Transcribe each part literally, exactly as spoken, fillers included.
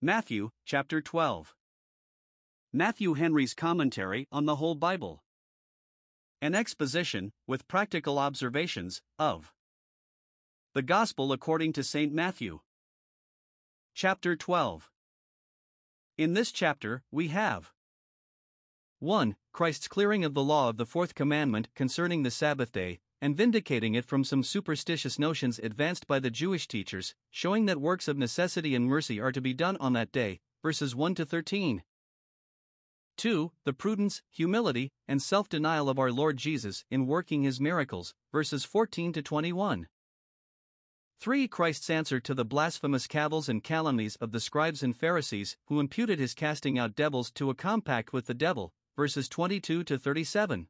Matthew, chapter twelve. Matthew Henry's Commentary on the Whole Bible. An exposition, with practical observations, of the Gospel according to Saint Matthew. Chapter twelve. In this chapter, we have one. Christ's clearing of the law of the fourth commandment concerning the Sabbath day, and vindicating it from some superstitious notions advanced by the Jewish teachers, showing that works of necessity and mercy are to be done on that day, verses one to thirteen. two. The prudence, humility, and self-denial of our Lord Jesus in working his miracles, verses fourteen to twenty-one. three. Christ's answer to the blasphemous cavils and calumnies of the scribes and Pharisees who imputed his casting out devils to a compact with the devil, verses twenty-two to thirty-seven.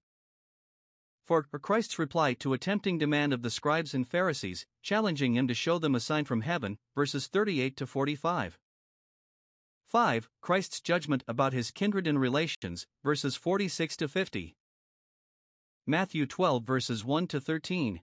four. Christ's reply to a tempting demand of the scribes and Pharisees, challenging him to show them a sign from heaven, verses thirty-eight to forty-five. five. Christ's judgment about his kindred and relations, verses forty-six to fifty. Matthew twelve, verses one to thirteen.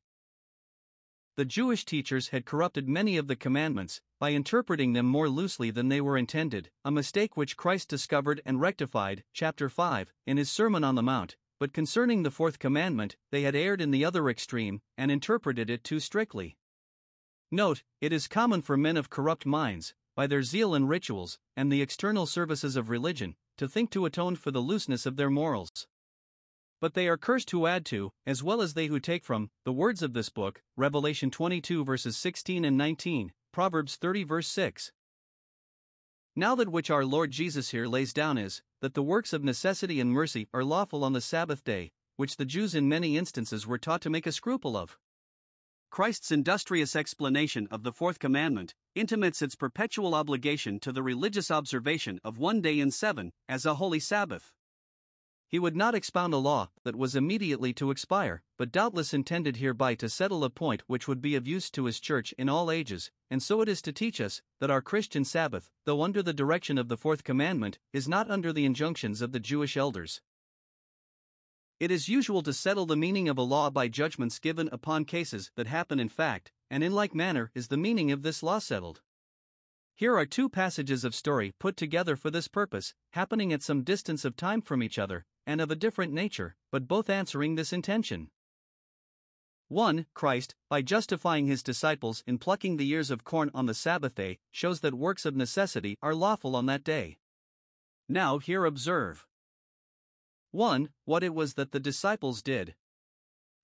The Jewish teachers had corrupted many of the commandments by interpreting them more loosely than they were intended, a mistake which Christ discovered and rectified, chapter five, in his Sermon on the Mount. But concerning the fourth commandment, they had erred in the other extreme, and interpreted it too strictly. Note, it is common for men of corrupt minds, by their zeal in rituals, and the external services of religion, to think to atone for the looseness of their morals. But they are cursed who add to, as well as they who take from, the words of this book, Revelation twenty-two verses sixteen and nineteen, Proverbs thirty verse six. Now that which our Lord Jesus here lays down is, that the works of necessity and mercy are lawful on the Sabbath day, which the Jews in many instances were taught to make a scruple of. Christ's industrious explanation of the fourth commandment intimates its perpetual obligation to the religious observation of one day in seven, as a holy Sabbath. He would not expound a law that was immediately to expire, but doubtless intended hereby to settle a point which would be of use to his church in all ages, and so it is to teach us that our Christian Sabbath, though under the direction of the fourth commandment, is not under the injunctions of the Jewish elders. It is usual to settle the meaning of a law by judgments given upon cases that happen in fact, and in like manner is the meaning of this law settled. Here are two passages of story put together for this purpose, happening at some distance of time from each other, and of a different nature, but both answering this intention. one. Christ, by justifying his disciples in plucking the ears of corn on the Sabbath day, shows that works of necessity are lawful on that day. Now here observe. one. What it was that the disciples did.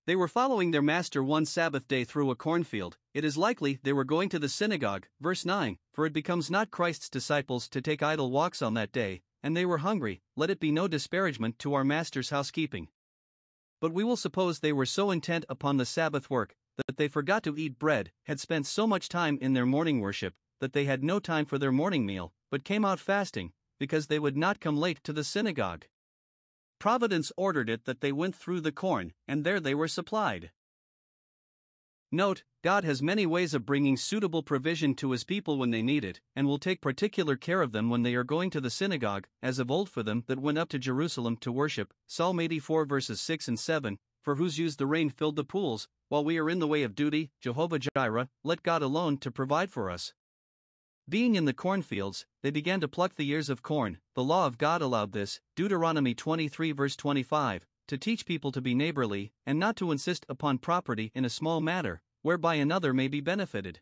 They were following their master one Sabbath day through a cornfield. It is likely they were going to the synagogue, verse nine, for it becomes not Christ's disciples to take idle walks on that day, and they were hungry, let it be no disparagement to our master's housekeeping. But we will suppose they were so intent upon the Sabbath work, that they forgot to eat bread, had spent so much time in their morning worship, that they had no time for their morning meal, but came out fasting, because they would not come late to the synagogue. Providence ordered it that they went through the corn, and there they were supplied. Note, God has many ways of bringing suitable provision to his people when they need it, and will take particular care of them when they are going to the synagogue, as of old for them that went up to Jerusalem to worship, Psalm eighty-four verses six and seven, for whose use the rain filled the pools, while we are in the way of duty, Jehovah Jireh, let God alone to provide for us. Being in the cornfields, they began to pluck the ears of corn, the law of God allowed this, Deuteronomy twenty-three verse twenty-five. To teach people to be neighborly, and not to insist upon property in a small matter, whereby another may be benefited.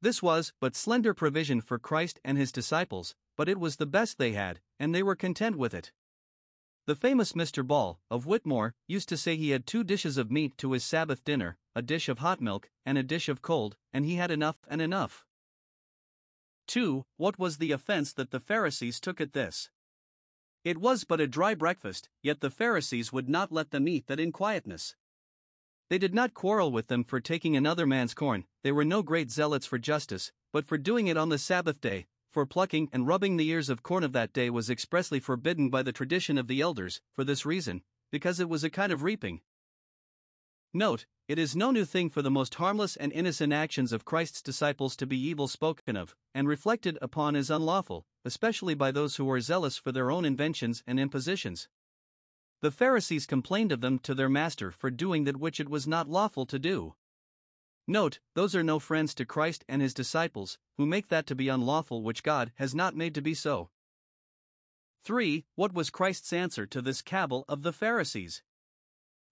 This was but slender provision for Christ and his disciples, but it was the best they had, and they were content with it. The famous Mister Ball, of Whitmore, used to say he had two dishes of meat to his Sabbath dinner, a dish of hot milk, and a dish of cold, and he had enough and enough. two. What was the offense that the Pharisees took at this? It was but a dry breakfast, yet the Pharisees would not let them eat that in quietness. They did not quarrel with them for taking another man's corn, they were no great zealots for justice, but for doing it on the Sabbath day, for plucking and rubbing the ears of corn of that day was expressly forbidden by the tradition of the elders, for this reason, because it was a kind of reaping. Note, it is no new thing for the most harmless and innocent actions of Christ's disciples to be evil spoken of, and reflected upon as unlawful, especially by those who are zealous for their own inventions and impositions. The Pharisees complained of them to their master for doing that which it was not lawful to do. Note, those are no friends to Christ and his disciples, who make that to be unlawful which God has not made to be so. three. What was Christ's answer to this cavil of the Pharisees?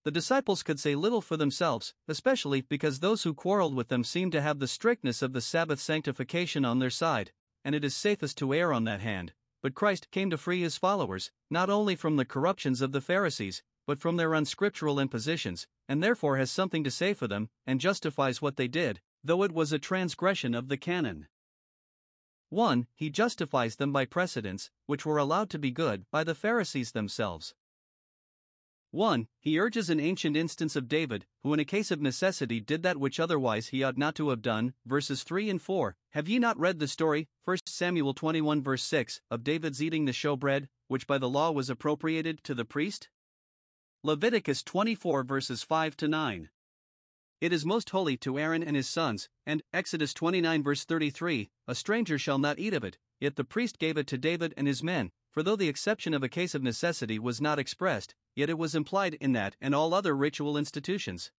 The disciples could say little for themselves, especially because those who quarreled with them seemed to have the strictness of the Sabbath sanctification on their side, and it is safest to err on that hand. But Christ came to free his followers, not only from the corruptions of the Pharisees, but from their unscriptural impositions, and therefore has something to say for them, and justifies what they did, though it was a transgression of the canon. one. He justifies them by precedents, which were allowed to be good by the Pharisees themselves. one. He urges an ancient instance of David, who in a case of necessity did that which otherwise he ought not to have done, verses three and four. Have ye not read the story, First Samuel twenty-one verse six, of David's eating the showbread, which by the law was appropriated to the priest? Leviticus twenty-four verses five to nine. It is most holy to Aaron and his sons, and Exodus twenty-nine verse thirty-three, a stranger shall not eat of it, yet the priest gave it to David and his men, for though the exception of a case of necessity was not expressed, yet it was implied in that and all other ritual institutions.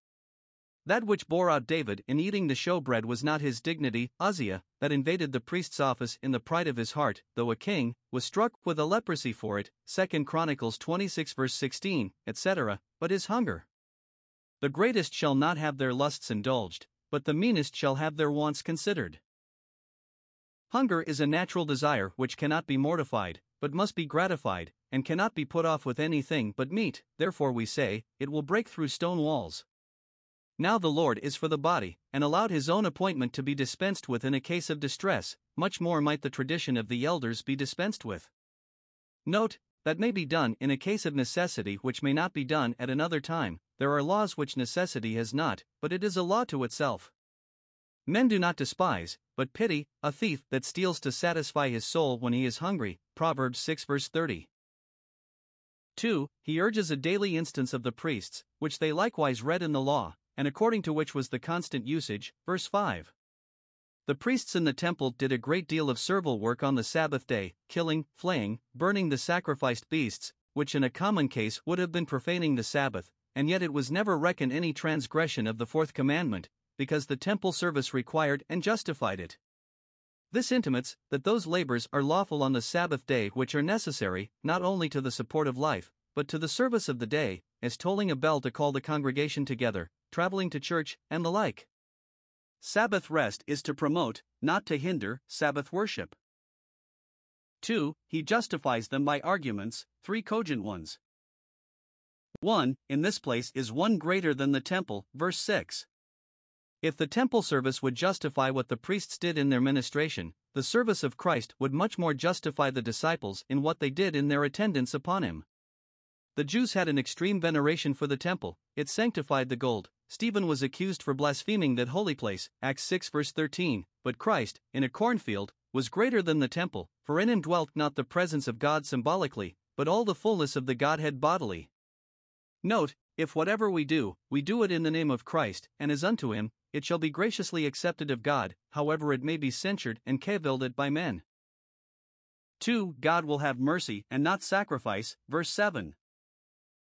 That which bore out David in eating the showbread was not his dignity. Uzziah, that invaded the priest's office in the pride of his heart, though a king, was struck with a leprosy for it, Second Chronicles twenty-six verse sixteen, et cetera, but his hunger. The greatest shall not have their lusts indulged, but the meanest shall have their wants considered. Hunger is a natural desire which cannot be mortified, but must be gratified, and cannot be put off with anything but meat, therefore we say, it will break through stone walls. Now the Lord is for the body, and allowed his own appointment to be dispensed with in a case of distress, much more might the tradition of the elders be dispensed with. Note, that may be done in a case of necessity which may not be done at another time, there are laws which necessity has not, but it is a law to itself. Men do not despise, but pity, a thief that steals to satisfy his soul when he is hungry, Proverbs six verse thirty. two. He urges a daily instance of the priests, which they likewise read in the law, and according to which was the constant usage, verse five. The priests in the temple did a great deal of servile work on the Sabbath day, killing, flaying, burning the sacrificed beasts, which in a common case would have been profaning the Sabbath, and yet it was never reckoned any transgression of the fourth commandment, because the temple service required and justified it. This intimates that those labors are lawful on the Sabbath day which are necessary, not only to the support of life, but to the service of the day, as tolling a bell to call the congregation together, traveling to church, and the like. Sabbath rest is to promote, not to hinder, Sabbath worship. two. He justifies them by arguments, three cogent ones. one. In this place is one greater than the temple, verse six. If the temple service would justify what the priests did in their ministration, the service of Christ would much more justify the disciples in what they did in their attendance upon him. The Jews had an extreme veneration for the temple, it sanctified the gold. Stephen was accused for blaspheming that holy place, Acts six verse thirteen, but Christ, in a cornfield, was greater than the temple, for in him dwelt not the presence of God symbolically, but all the fullness of the Godhead bodily. Note, if whatever we do, we do it in the name of Christ, and as unto him, it shall be graciously accepted of God, however it may be censured and cavilled at by men. two. God will have mercy and not sacrifice, verse seven.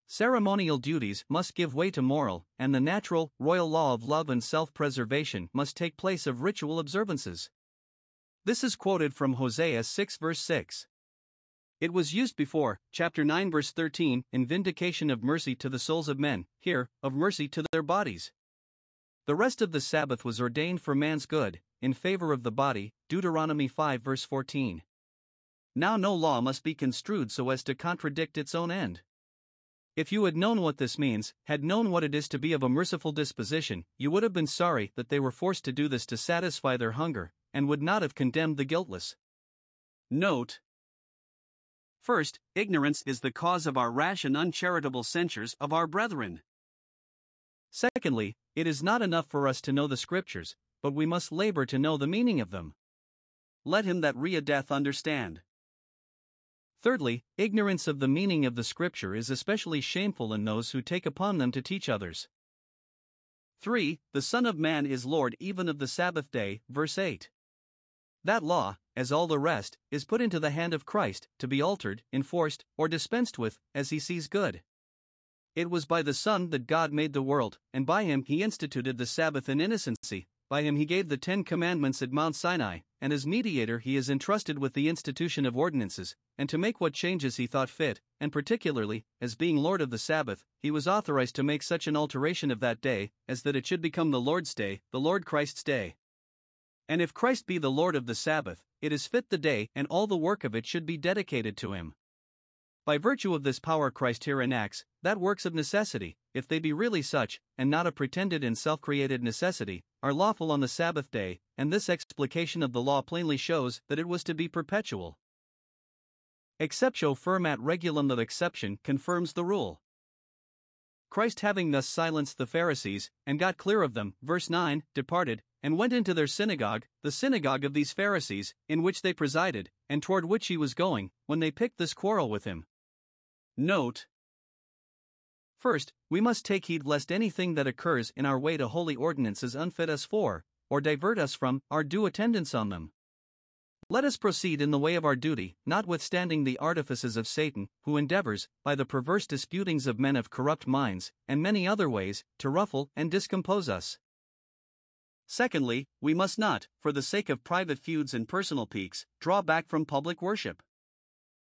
Ceremonial duties must give way to moral, and the natural, royal law of love and self-preservation must take place of ritual observances. This is quoted from Hosea six verse six. It was used before, chapter nine verse thirteen, in vindication of mercy to the souls of men, here, of mercy to their bodies. The rest of the Sabbath was ordained for man's good, in favor of the body, Deuteronomy five verse fourteen. Now no law must be construed so as to contradict its own end. If you had known what this means, had known what it is to be of a merciful disposition, you would have been sorry that they were forced to do this to satisfy their hunger, and would not have condemned the guiltless. Note. First, ignorance is the cause of our rash and uncharitable censures of our brethren. Secondly, it is not enough for us to know the Scriptures, but we must labor to know the meaning of them. Let him that readeth understand. Thirdly, ignorance of the meaning of the Scripture is especially shameful in those who take upon them to teach others. three. The Son of Man is Lord even of the Sabbath day, verse eight. That law, as all the rest, is put into the hand of Christ, to be altered, enforced, or dispensed with, as he sees good. It was by the Son that God made the world, and by him he instituted the Sabbath in innocency, by him he gave the Ten Commandments at Mount Sinai, and as mediator he is entrusted with the institution of ordinances, and to make what changes he thought fit, and particularly, as being Lord of the Sabbath, he was authorized to make such an alteration of that day, as that it should become the Lord's day, the Lord Christ's day. And if Christ be the Lord of the Sabbath, it is fit the day, and all the work of it should be dedicated to him. By virtue of this power Christ here enacts, that works of necessity, if they be really such, and not a pretended and self-created necessity, are lawful on the Sabbath day, and this explication of the law plainly shows that it was to be perpetual. Exceptio firmat regulum. The exception confirms the rule. Christ, having thus silenced the Pharisees, and got clear of them, verse nine, departed, and went into their synagogue, the synagogue of these Pharisees, in which they presided, and toward which he was going, when they picked this quarrel with him. Note. First, we must take heed lest anything that occurs in our way to holy ordinances unfit us for, or divert us from, our due attendance on them. Let us proceed in the way of our duty, notwithstanding the artifices of Satan, who endeavors, by the perverse disputings of men of corrupt minds, and many other ways, to ruffle and discompose us. Secondly, we must not, for the sake of private feuds and personal piques, draw back from public worship.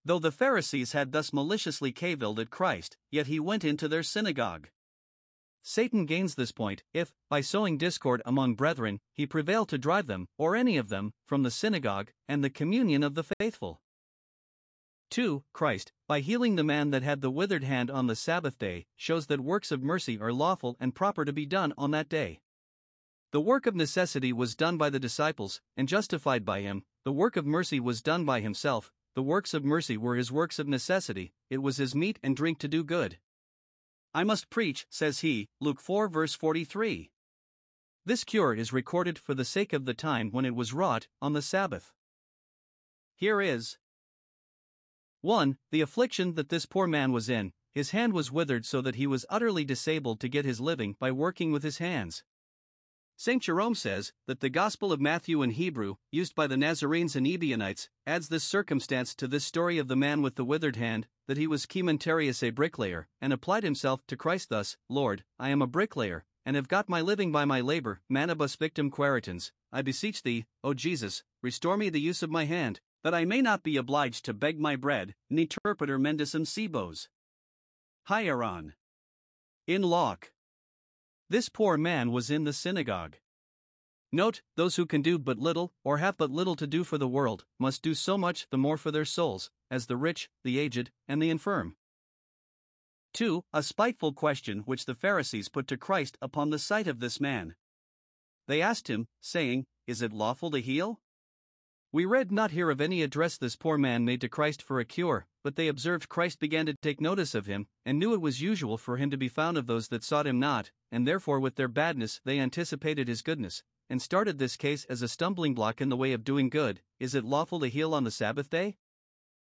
Though the Pharisees had thus maliciously cavilled at Christ, yet he went into their synagogue. Satan gains this point, if, by sowing discord among brethren, he prevail to drive them, or any of them, from the synagogue, and the communion of the faithful. two. Christ, by healing the man that had the withered hand on the Sabbath day, shows that works of mercy are lawful and proper to be done on that day. The work of necessity was done by the disciples, and justified by him, the work of mercy was done by himself, the works of mercy were his works of necessity, it was his meat and drink to do good. I must preach, says he, Luke four verse forty-three. This cure is recorded for the sake of the time when it was wrought, on the Sabbath. Here is one. The affliction that this poor man was in, his hand was withered so that he was utterly disabled to get his living by working with his hands. Saint Jerome says that the Gospel of Matthew in Hebrew, used by the Nazarenes and Ebionites, adds this circumstance to this story of the man with the withered hand, that he was Cementarius, a bricklayer, and applied himself to Christ thus, Lord, I am a bricklayer, and have got my living by my labor, manibus victim quaeritans, I beseech thee, O Jesus, restore me the use of my hand, that I may not be obliged to beg my bread, ne turpiter mendicum sebos. Hieron. In Locke. This poor man was in the synagogue. Note, those who can do but little, or have but little to do for the world, must do so much the more for their souls, as the rich, the aged, and the infirm. two. A spiteful question which the Pharisees put to Christ upon the sight of this man. They asked him, saying, Is it lawful to heal? We read not here of any address this poor man made to Christ for a cure, but they observed Christ began to take notice of him, and knew it was usual for him to be found of those that sought him not, and therefore with their badness they anticipated his goodness, and started this case as a stumbling block in the way of doing good. Is it lawful to heal on the Sabbath day?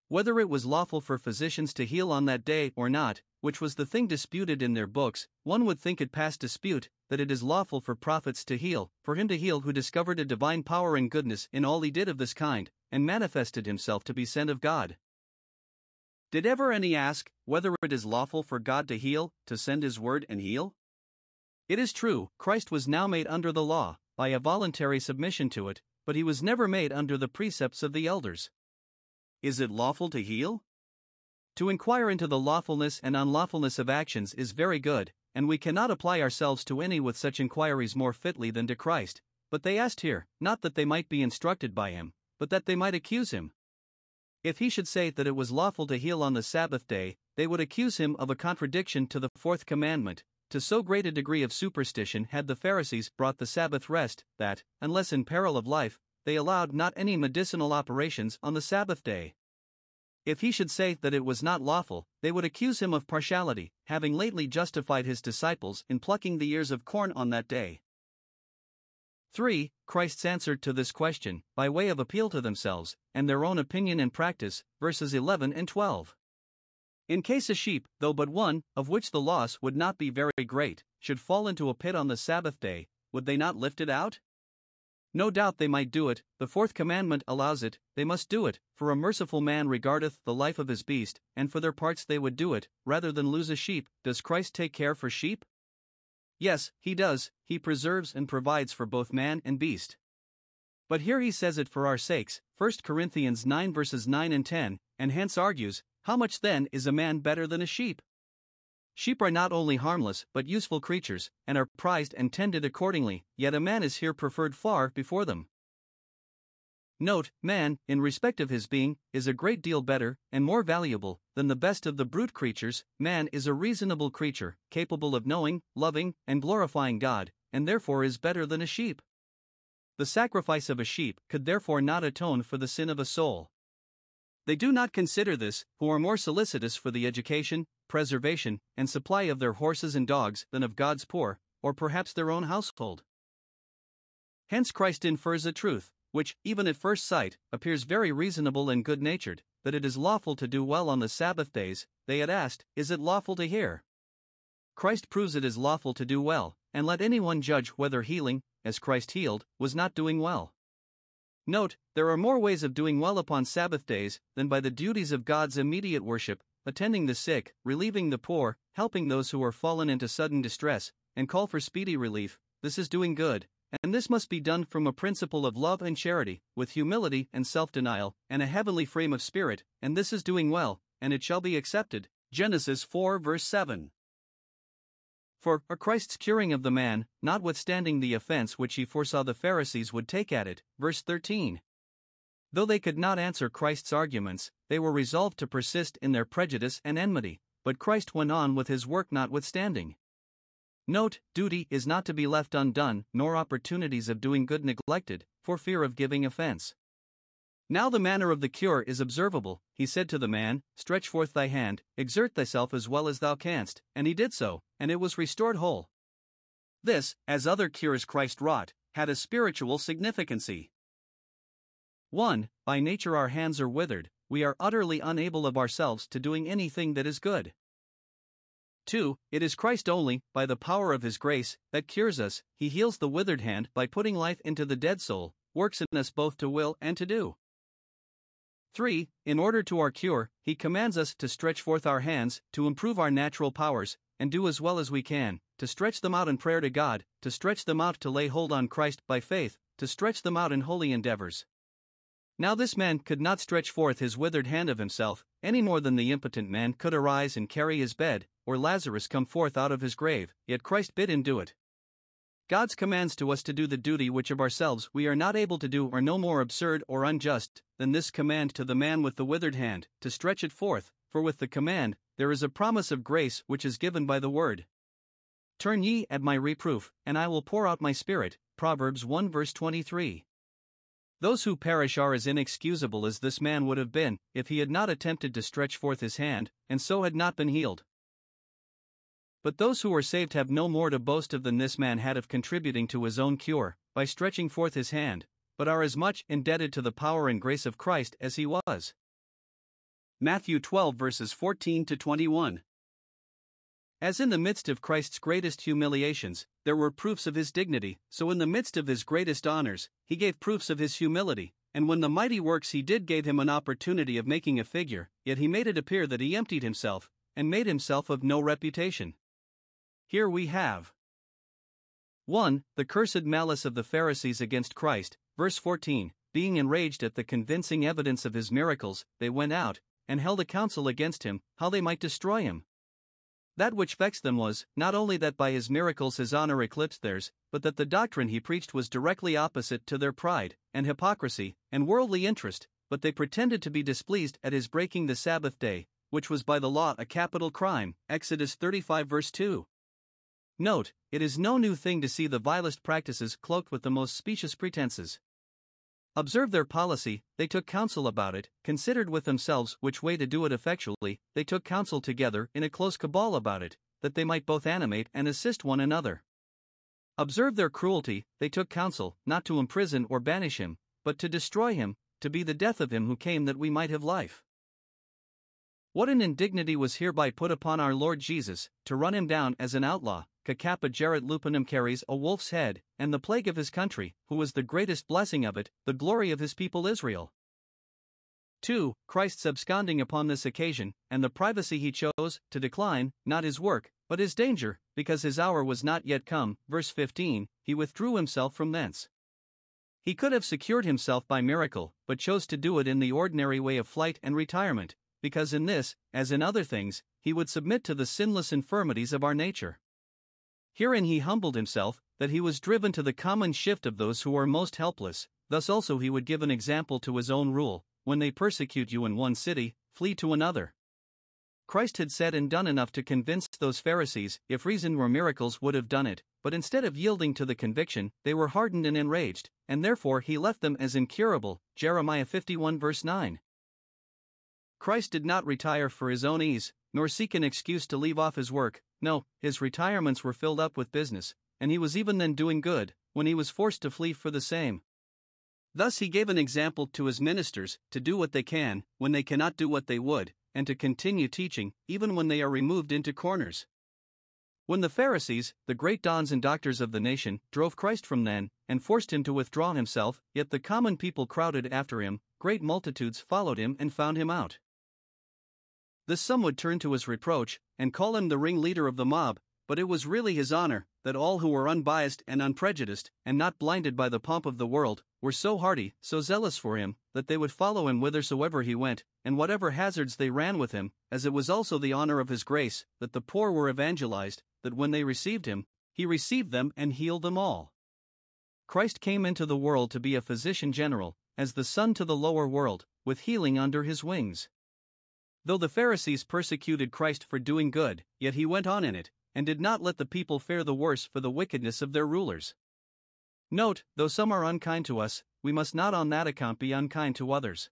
Whether it was lawful for physicians to heal on that day or not, which was the thing disputed in their books, one would think it past dispute, that it is lawful for prophets to heal, for him to heal who discovered a divine power and goodness in all he did of this kind, and manifested himself to be sent of God. Did ever any ask, whether it is lawful for God to heal, to send his word and heal? It is true, Christ was now made under the law, by a voluntary submission to it, but he was never made under the precepts of the elders. Is it lawful to heal? To inquire into the lawfulness and unlawfulness of actions is very good, and we cannot apply ourselves to any with such inquiries more fitly than to Christ, but they asked here, not that they might be instructed by him, but that they might accuse him. If he should say that it was lawful to heal on the Sabbath day, they would accuse him of a contradiction to the fourth commandment. To so great a degree of superstition had the Pharisees brought the Sabbath rest, that, unless in peril of life, they allowed not any medicinal operations on the Sabbath day. If he should say that it was not lawful, they would accuse him of partiality, having lately justified his disciples in plucking the ears of corn on that day. three. Christ's answer to this question, by way of appeal to themselves, and their own opinion and practice, verses eleven and twelve. In case a sheep, though but one, of which the loss would not be very great, should fall into a pit on the Sabbath day, would they not lift it out? No doubt they might do it, the fourth commandment allows it, they must do it, for a merciful man regardeth the life of his beast, and for their parts they would do it, rather than lose a sheep. Does Christ take care for sheep? Yes, he does, he preserves and provides for both man and beast. But here he says it for our sakes, First Corinthians nine verses nine and ten, and hence argues, how much then is a man better than a sheep? Sheep are not only harmless but useful creatures, and are prized and tended accordingly, yet a man is here preferred far before them. Note, man, in respect of his being, is a great deal better, and more valuable, than the best of the brute creatures. Man is a reasonable creature, capable of knowing, loving, and glorifying God, and therefore is better than a sheep. The sacrifice of a sheep could therefore not atone for the sin of a soul. They do not consider this, who are more solicitous for the education, preservation, and supply of their horses and dogs than of God's poor, or perhaps their own household. Hence Christ infers a truth, which, even at first sight, appears very reasonable and good-natured, that it is lawful to do well on the Sabbath days. They had asked, is it lawful to hear? Christ proves it is lawful to do well, and let anyone judge whether healing, as Christ healed, was not doing well. Note, there are more ways of doing well upon Sabbath days than by the duties of God's immediate worship, attending the sick, relieving the poor, helping those who are fallen into sudden distress, and call for speedy relief. This is doing good, and this must be done from a principle of love and charity, with humility and self-denial, and a heavenly frame of spirit, and this is doing well, and it shall be accepted. Genesis four verse seven. For, or Christ's curing of the man, notwithstanding the offense which he foresaw the Pharisees would take at it, verse thirteen. Though they could not answer Christ's arguments, they were resolved to persist in their prejudice and enmity, but Christ went on with his work notwithstanding. Note, duty is not to be left undone, nor opportunities of doing good neglected, for fear of giving offense. Now the manner of the cure is observable. He said to the man, stretch forth thy hand, exert thyself as well as thou canst, and he did so, and it was restored whole. This, as other cures Christ wrought, had a spiritual significancy. one. By nature our hands are withered, we are utterly unable of ourselves to doing anything that is good. two. It is Christ only, by the power of his grace, that cures us. He heals the withered hand by putting life into the dead soul, works in us both to will and to do. three. In order to our cure, he commands us to stretch forth our hands, to improve our natural powers, and do as well as we can, to stretch them out in prayer to God, to stretch them out to lay hold on Christ by faith, to stretch them out in holy endeavors. Now this man could not stretch forth his withered hand of himself, any more than the impotent man could arise and carry his bed, or Lazarus come forth out of his grave, yet Christ bid him do it. God's commands to us to do the duty which of ourselves we are not able to do are no more absurd or unjust than this command to the man with the withered hand, to stretch it forth, for with the command there is a promise of grace which is given by the word. Turn ye at my reproof, and I will pour out my spirit, Proverbs one verse twenty-three. Those who perish are as inexcusable as this man would have been, if he had not attempted to stretch forth his hand, and so had not been healed. But those who are saved have no more to boast of than this man had of contributing to his own cure, by stretching forth his hand, but are as much indebted to the power and grace of Christ as he was. Matthew twelve verses fourteen to twenty-one. As in the midst of Christ's greatest humiliations, there were proofs of his dignity, so in the midst of his greatest honors, he gave proofs of his humility, and when the mighty works he did gave him an opportunity of making a figure, yet he made it appear that he emptied himself, and made himself of no reputation. Here we have one. The cursed malice of the Pharisees against Christ, verse fourteen, being enraged at the convincing evidence of his miracles, they went out, and held a council against him, how they might destroy him. That which vexed them was, not only that by his miracles his honor eclipsed theirs, but that the doctrine he preached was directly opposite to their pride, and hypocrisy, and worldly interest, but they pretended to be displeased at his breaking the Sabbath day, which was by the law a capital crime, Exodus thirty-five verse two. Note, it is no new thing to see the vilest practices cloaked with the most specious pretenses. Observe their policy, they took counsel about it, considered with themselves which way to do it effectually, they took counsel together in a close cabal about it, that they might both animate and assist one another. Observe their cruelty, they took counsel, not to imprison or banish him, but to destroy him, to be the death of him who came that we might have life. What an indignity was hereby put upon our Lord Jesus, to run him down as an outlaw, Kakapa Jared Lupanum carries a wolf's head, and the plague of his country, who was the greatest blessing of it, the glory of his people Israel. two. Christ's absconding upon this occasion, and the privacy he chose, to decline, not his work, but his danger, because his hour was not yet come, verse fifteen, he withdrew himself from thence. He could have secured himself by miracle, but chose to do it in the ordinary way of flight and retirement, because in this, as in other things, he would submit to the sinless infirmities of our nature. Herein he humbled himself, that he was driven to the common shift of those who are most helpless, thus also he would give an example to his own rule, when they persecute you in one city, flee to another. Christ had said and done enough to convince those Pharisees, if reason were miracles would have done it, but instead of yielding to the conviction, they were hardened and enraged, and therefore he left them as incurable, Jeremiah fifty-one verse nine. Christ did not retire for his own ease, nor seek an excuse to leave off his work, no, his retirements were filled up with business, and he was even then doing good, when he was forced to flee for the same. Thus he gave an example to his ministers, to do what they can, when they cannot do what they would, and to continue teaching, even when they are removed into corners. When the Pharisees, the great dons and doctors of the nation, drove Christ from them, and forced him to withdraw himself, yet the common people crowded after him, great multitudes followed him and found him out. This some would turn to his reproach, and call him the ringleader of the mob, but it was really his honor, that all who were unbiased and unprejudiced, and not blinded by the pomp of the world, were so hearty, so zealous for him, that they would follow him whithersoever he went, and whatever hazards they ran with him, as it was also the honor of his grace, that the poor were evangelized, that when they received him, he received them and healed them all. Christ came into the world to be a physician general, as the sun to the lower world, with healing under his wings. Though the Pharisees persecuted Christ for doing good, yet he went on in it, and did not let the people fare the worse for the wickedness of their rulers. Note, though some are unkind to us, we must not on that account be unkind to others.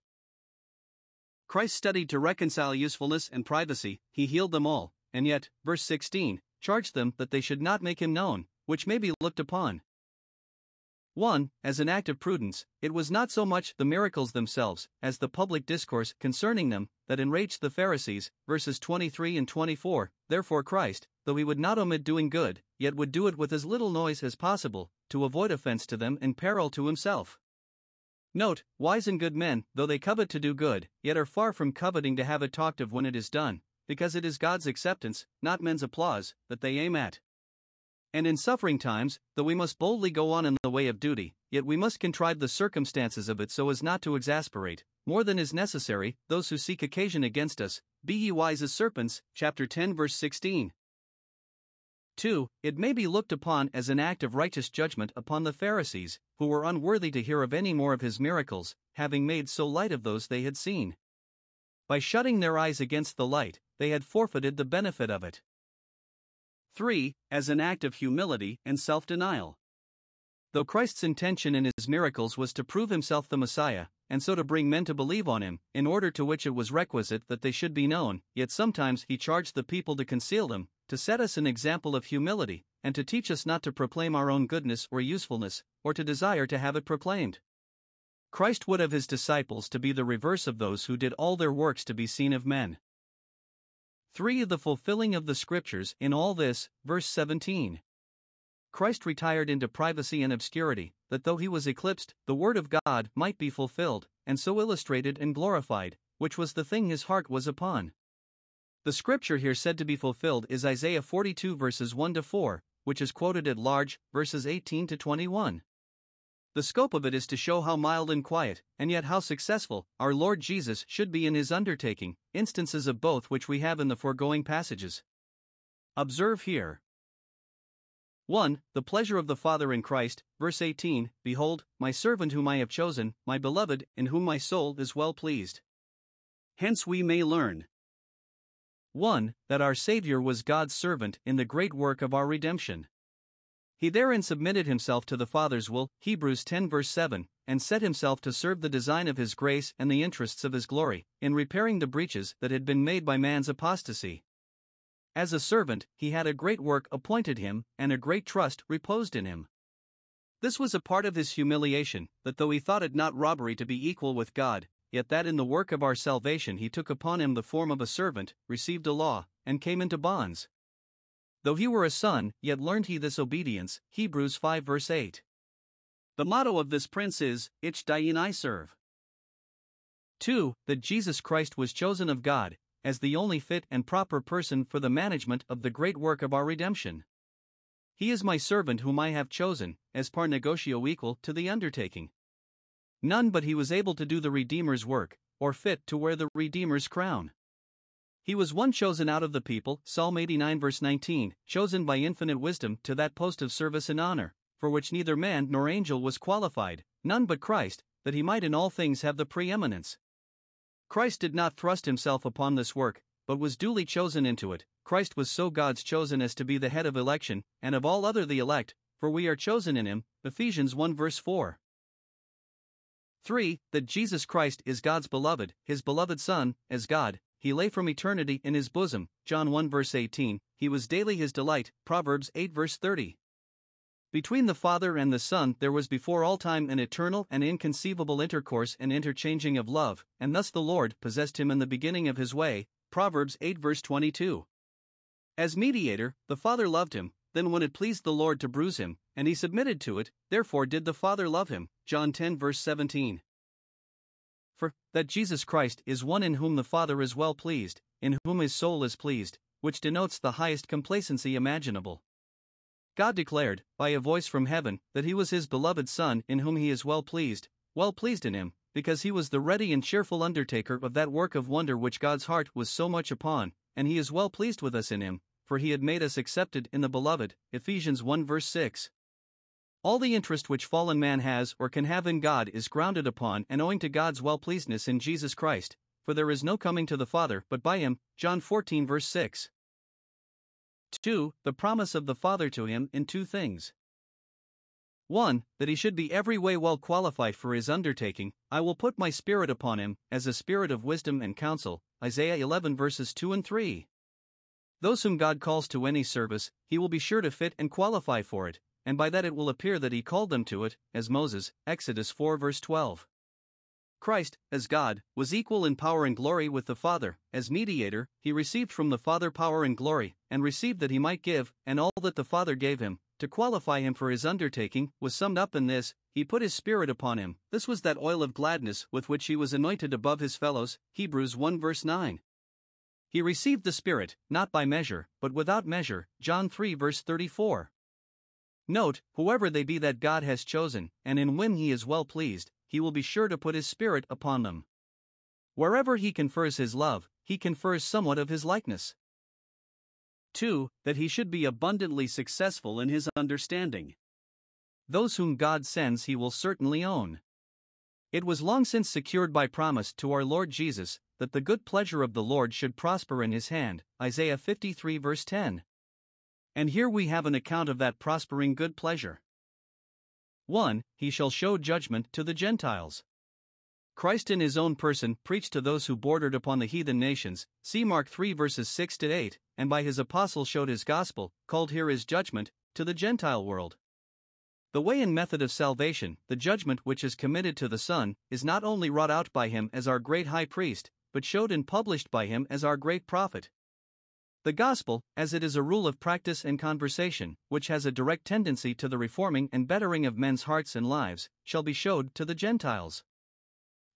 Christ studied to reconcile usefulness and privacy, he healed them all, and yet, verse sixteen, charged them that they should not make him known, which may be looked upon. one. As an act of prudence, it was not so much the miracles themselves, as the public discourse concerning them, that enraged the Pharisees, verses twenty-three and twenty-four, therefore Christ, though he would not omit doing good, yet would do it with as little noise as possible, to avoid offense to them and peril to himself. Note, wise and good men, though they covet to do good, yet are far from coveting to have it talked of when it is done, because it is God's acceptance, not men's applause, that they aim at. And in suffering times, though we must boldly go on in the way of duty, yet we must contrive the circumstances of it so as not to exasperate, more than is necessary, those who seek occasion against us. Be ye wise as serpents, chapter ten verse sixteen. two. It may be looked upon as an act of righteous judgment upon the Pharisees, who were unworthy to hear of any more of his miracles, having made so light of those they had seen. By shutting their eyes against the light, they had forfeited the benefit of it. three. As an act of humility and self-denial. Though Christ's intention in his miracles was to prove himself the Messiah, and so to bring men to believe on him, in order to which it was requisite that they should be known, yet sometimes he charged the people to conceal them, to set us an example of humility, and to teach us not to proclaim our own goodness or usefulness, or to desire to have it proclaimed. Christ would have his disciples to be the reverse of those who did all their works to be seen of men. three. The fulfilling of the Scriptures in all this, verse seventeen. Christ retired into privacy and obscurity, that though he was eclipsed, the word of God might be fulfilled, and so illustrated and glorified, which was the thing his heart was upon. The scripture here said to be fulfilled is Isaiah forty-two verses one to four, which is quoted at large, verses eighteen to twenty-one. The scope of it is to show how mild and quiet, and yet how successful, our Lord Jesus should be in his undertaking, instances of both which we have in the foregoing passages. Observe here. one. The pleasure of the Father in Christ, verse eighteen, behold, my servant whom I have chosen, my beloved, in whom my soul is well pleased. Hence we may learn. one. That our Savior was God's servant in the great work of our redemption. He therein submitted himself to the Father's will, Hebrews ten verse seven, and set himself to serve the design of his grace and the interests of his glory, in repairing the breaches that had been made by man's apostasy. As a servant, he had a great work appointed him, and a great trust reposed in him. This was a part of his humiliation, that though he thought it not robbery to be equal with God, yet that in the work of our salvation he took upon him the form of a servant, received a law, and came into bonds. Though he were a son, yet learned he this obedience. Hebrews five verse eight. The motto of this prince is, Ich dein I serve. two. That Jesus Christ was chosen of God, as the only fit and proper person for the management of the great work of our redemption. He is my servant whom I have chosen, as par negotio equal to the undertaking. None but he was able to do the Redeemer's work, or fit to wear the Redeemer's crown. He was one chosen out of the people, Psalm eighty-nine verse nineteen, chosen by infinite wisdom to that post of service and honor, for which neither man nor angel was qualified, none but Christ, that he might in all things have the preeminence. Christ did not thrust himself upon this work, but was duly chosen into it. Christ was so God's chosen as to be the head of election, and of all other the elect, for we are chosen in him, Ephesians one verse four. three. That Jesus Christ is God's beloved, his beloved Son, as God, he lay from eternity in his bosom, John one verse eighteen, he was daily his delight, Proverbs eight verse thirty. Between the Father and the Son there was before all time an eternal and inconceivable intercourse and interchanging of love, and thus the Lord possessed him in the beginning of his way, Proverbs eight verse twenty-two. As mediator, the Father loved him, then when it pleased the Lord to bruise him, and he submitted to it, therefore did the Father love him, John ten verse seventeen. For, that Jesus Christ is one in whom the Father is well pleased, in whom his soul is pleased, which denotes the highest complacency imaginable. God declared, by a voice from heaven, that he was his beloved Son in whom he is well pleased, well pleased in him, because he was the ready and cheerful undertaker of that work of wonder which God's heart was so much upon, and he is well pleased with us in him, for he had made us accepted in the beloved, Ephesians one verse six. All the interest which fallen man has or can have in God is grounded upon and owing to God's well-pleasedness in Jesus Christ, for there is no coming to the Father but by him, John fourteen verse six. two. The promise of the Father to him in two things. one. That he should be every way well qualified for his undertaking. I will put my spirit upon him, as a spirit of wisdom and counsel, Isaiah eleven verses two and three. Those whom God calls to any service, he will be sure to fit and qualify for it, and by that it will appear that he called them to it, as Moses, Exodus four verse twelve. Christ, as God, was equal in power and glory with the Father. As mediator, he received from the Father power and glory, and received that he might give, and all that the Father gave him, to qualify him for his undertaking, was summed up in this, he put his Spirit upon him. This was that oil of gladness with which he was anointed above his fellows, Hebrews one verse nine. He received the Spirit, not by measure, but without measure, John three verse thirty-four. Note, whoever they be that God has chosen, and in whom he is well pleased, he will be sure to put his Spirit upon them. Wherever he confers his love, he confers somewhat of his likeness. two. That he should be abundantly successful in his understanding. Those whom God sends he will certainly own. It was long since secured by promise to our Lord Jesus, that the good pleasure of the Lord should prosper in his hand, Isaiah fifty-three verse ten. And here we have an account of that prospering good pleasure. one. He shall show judgment to the Gentiles. Christ in his own person preached to those who bordered upon the heathen nations, see Mark three verses six to eight, and by his apostle showed his gospel, called here his judgment, to the Gentile world. The way and method of salvation, the judgment which is committed to the Son, is not only wrought out by him as our great high priest, but showed and published by him as our great prophet. The gospel, as it is a rule of practice and conversation, which has a direct tendency to the reforming and bettering of men's hearts and lives, shall be showed to the Gentiles.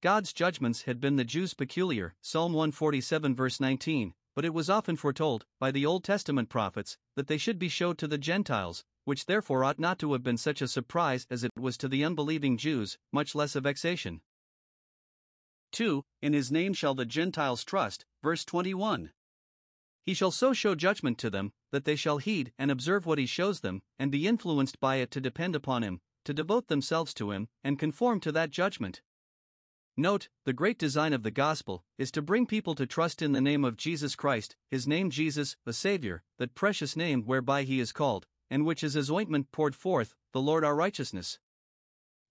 God's judgments had been the Jews' peculiar, Psalm one forty-seven verse nineteen, but it was often foretold, by the Old Testament prophets, that they should be showed to the Gentiles, which therefore ought not to have been such a surprise as it was to the unbelieving Jews, much less a vexation. two. In his name shall the Gentiles trust, verse twenty-one. He shall so show judgment to them, that they shall heed and observe what he shows them, and be influenced by it to depend upon him, to devote themselves to him, and conform to that judgment. Note, the great design of the gospel is to bring people to trust in the name of Jesus Christ, his name Jesus, the Savior, that precious name whereby he is called, and which is his ointment poured forth, the Lord our righteousness.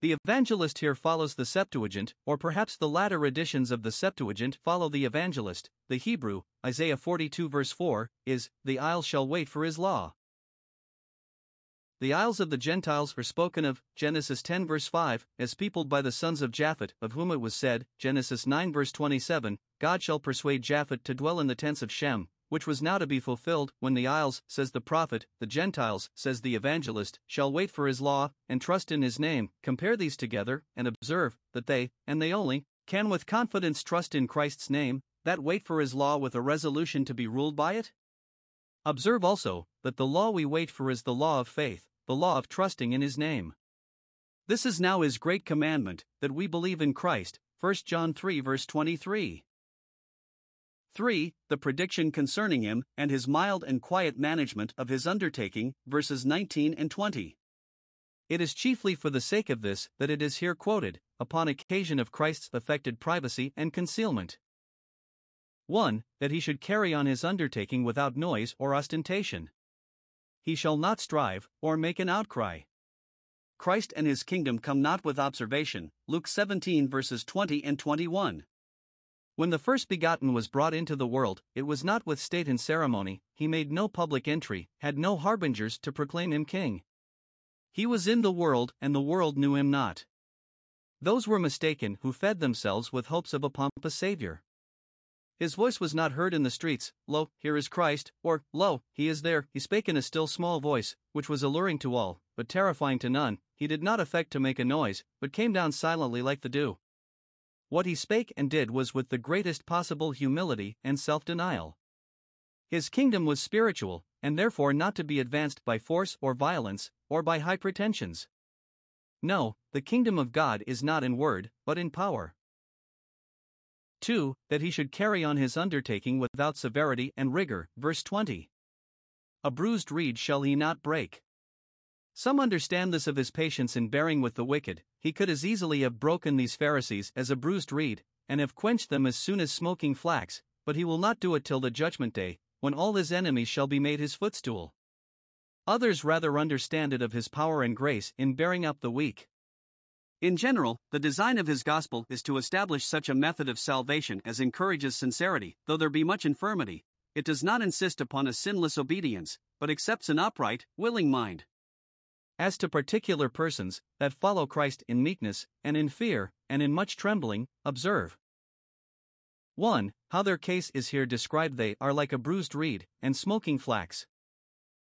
The evangelist here follows the Septuagint, or perhaps the latter editions of the Septuagint follow the evangelist. The Hebrew, Isaiah forty-two verse four, is, the isle shall wait for his law. The isles of the Gentiles are spoken of, Genesis ten verse five, as peopled by the sons of Japhet, of whom it was said, Genesis nine verse twenty-seven, God shall persuade Japhet to dwell in the tents of Shem, which was now to be fulfilled when the isles, says the prophet, the Gentiles, says the evangelist, shall wait for his law, and trust in his name. Compare these together, and observe, that they, and they only, can with confidence trust in Christ's name, that wait for his law with a resolution to be ruled by it. Observe also, that the law we wait for is the law of faith, the law of trusting in his name. This is now his great commandment, that we believe in Christ, First John three verse twenty-three. three. The prediction concerning him, and his mild and quiet management of his undertaking, verses nineteen and twenty. It is chiefly for the sake of this that it is here quoted, upon occasion of Christ's affected privacy and concealment. one. That he should carry on his undertaking without noise or ostentation. He shall not strive, or make an outcry. Christ and his kingdom come not with observation, Luke seventeen verses twenty and twenty-one. When the first begotten was brought into the world, it was not with state and ceremony, he made no public entry, had no harbingers to proclaim him king. He was in the world, and the world knew him not. Those were mistaken who fed themselves with hopes of a pompous Savior. His voice was not heard in the streets, Lo, here is Christ, or, Lo, he is there. He spake in a still small voice, which was alluring to all, but terrifying to none. He did not affect to make a noise, but came down silently like the dew. What he spake and did was with the greatest possible humility and self-denial. His kingdom was spiritual, and therefore not to be advanced by force or violence, or by high pretensions. No, the kingdom of God is not in word, but in power. two. That he should carry on his undertaking without severity and rigor, verse twenty. A bruised reed shall he not break. Some understand this of his patience in bearing with the wicked. He could as easily have broken these Pharisees as a bruised reed, and have quenched them as soon as smoking flax, but he will not do it till the judgment day, when all his enemies shall be made his footstool. Others rather understand it of his power and grace in bearing up the weak. In general, the design of his gospel is to establish such a method of salvation as encourages sincerity, though there be much infirmity. It does not insist upon a sinless obedience, but accepts an upright, willing mind. As to particular persons, that follow Christ in meekness, and in fear, and in much trembling, observe. one. How their case is here described. They are like a bruised reed, and smoking flax.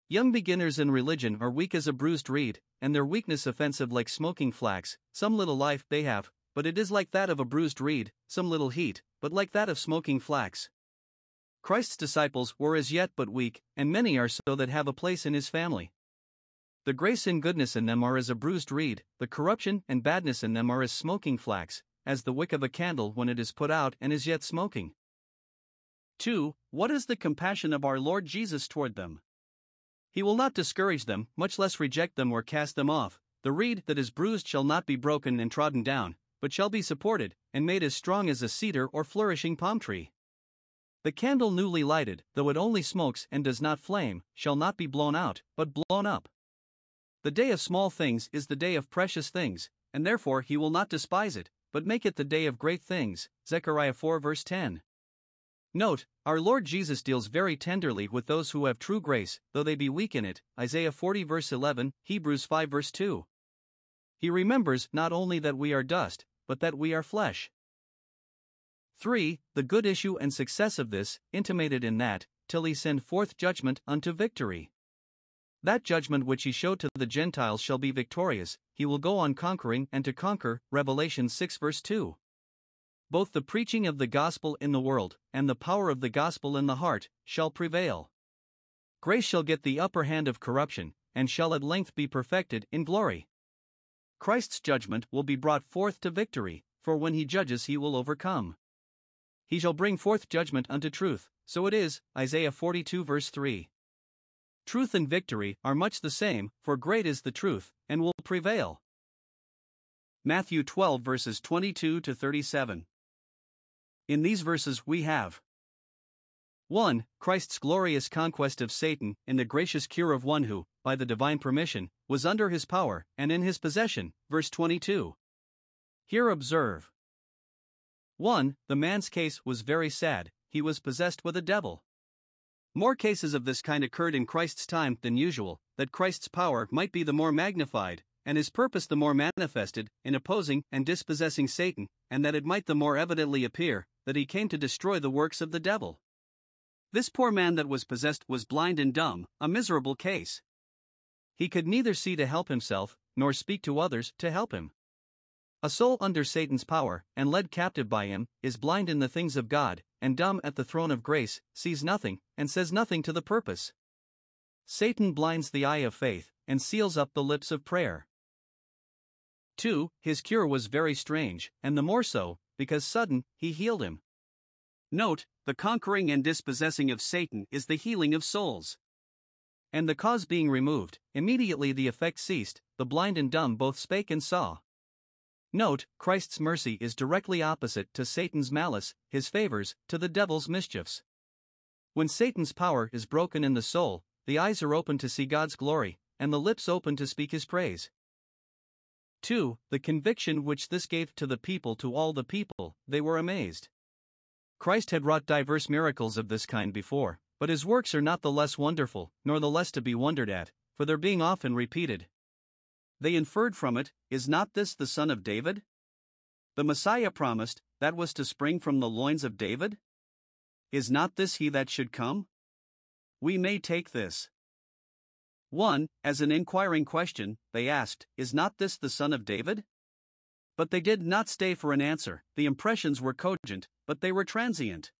Young beginners in religion are weak as a bruised reed, and their weakness offensive like smoking flax. Some little life they have, but it is like that of a bruised reed, some little heat, but like that of smoking flax. Christ's disciples were as yet but weak, and many are so that have a place in his family. The grace and goodness in them are as a bruised reed, the corruption and badness in them are as smoking flax, as the wick of a candle when it is put out and is yet smoking. two. What is the compassion of our Lord Jesus toward them? He will not discourage them, much less reject them or cast them off. The reed that is bruised shall not be broken and trodden down, but shall be supported, and made as strong as a cedar or flourishing palm tree. The candle newly lighted, though it only smokes and does not flame, shall not be blown out, but blown up. The day of small things is the day of precious things, and therefore he will not despise it, but make it the day of great things, Zechariah four verse ten. Note, our Lord Jesus deals very tenderly with those who have true grace, though they be weak in it, Isaiah forty verse eleven, Hebrews five verse two. He remembers not only that we are dust, but that we are flesh. three. The good issue and success of this, intimated in that, till he send forth judgment unto victory. That judgment which he showed to the Gentiles shall be victorious, he will go on conquering and to conquer, Revelation six verse two. Both the preaching of the gospel in the world, and the power of the gospel in the heart, shall prevail. Grace shall get the upper hand of corruption, and shall at length be perfected in glory. Christ's judgment will be brought forth to victory, for when he judges he will overcome. He shall bring forth judgment unto truth, so it is, Isaiah forty-two verse three. Truth and victory are much the same, for great is the truth, and will prevail. Matthew twelve verses twenty-two to thirty-seven. In these verses we have one. Christ's glorious conquest of Satan in the gracious cure of one who, by the divine permission, was under his power and in his possession, verse twenty-two. Here observe. one. The man's case was very sad, he was possessed with a devil. More cases of this kind occurred in Christ's time than usual, that Christ's power might be the more magnified, and his purpose the more manifested, in opposing and dispossessing Satan, and that it might the more evidently appear, that he came to destroy the works of the devil. This poor man that was possessed was blind and dumb, a miserable case. He could neither see to help himself, nor speak to others to help him. A soul under Satan's power, and led captive by him, is blind in the things of God, and dumb at the throne of grace, sees nothing, and says nothing to the purpose. Satan blinds the eye of faith, and seals up the lips of prayer. two. His cure was very strange, and the more so, because sudden, he healed him. Note, the conquering and dispossessing of Satan is the healing of souls. And the cause being removed, immediately the effect ceased, the blind and dumb both spake and saw. Note, Christ's mercy is directly opposite to Satan's malice, his favors to the devil's mischiefs. When Satan's power is broken in the soul, the eyes are open to see God's glory, and the lips open to speak his praise. two. The conviction which this gave to the people to all the people, they were amazed. Christ had wrought diverse miracles of this kind before, but his works are not the less wonderful, nor the less to be wondered at, for their being often repeated. They inferred from it, is not this the son of David? The Messiah promised, that was to spring from the loins of David? Is not this he that should come? We may take this. one. As an inquiring question, they asked, is not this the son of David? But they did not stay for an answer, the impressions were cogent, but they were transient.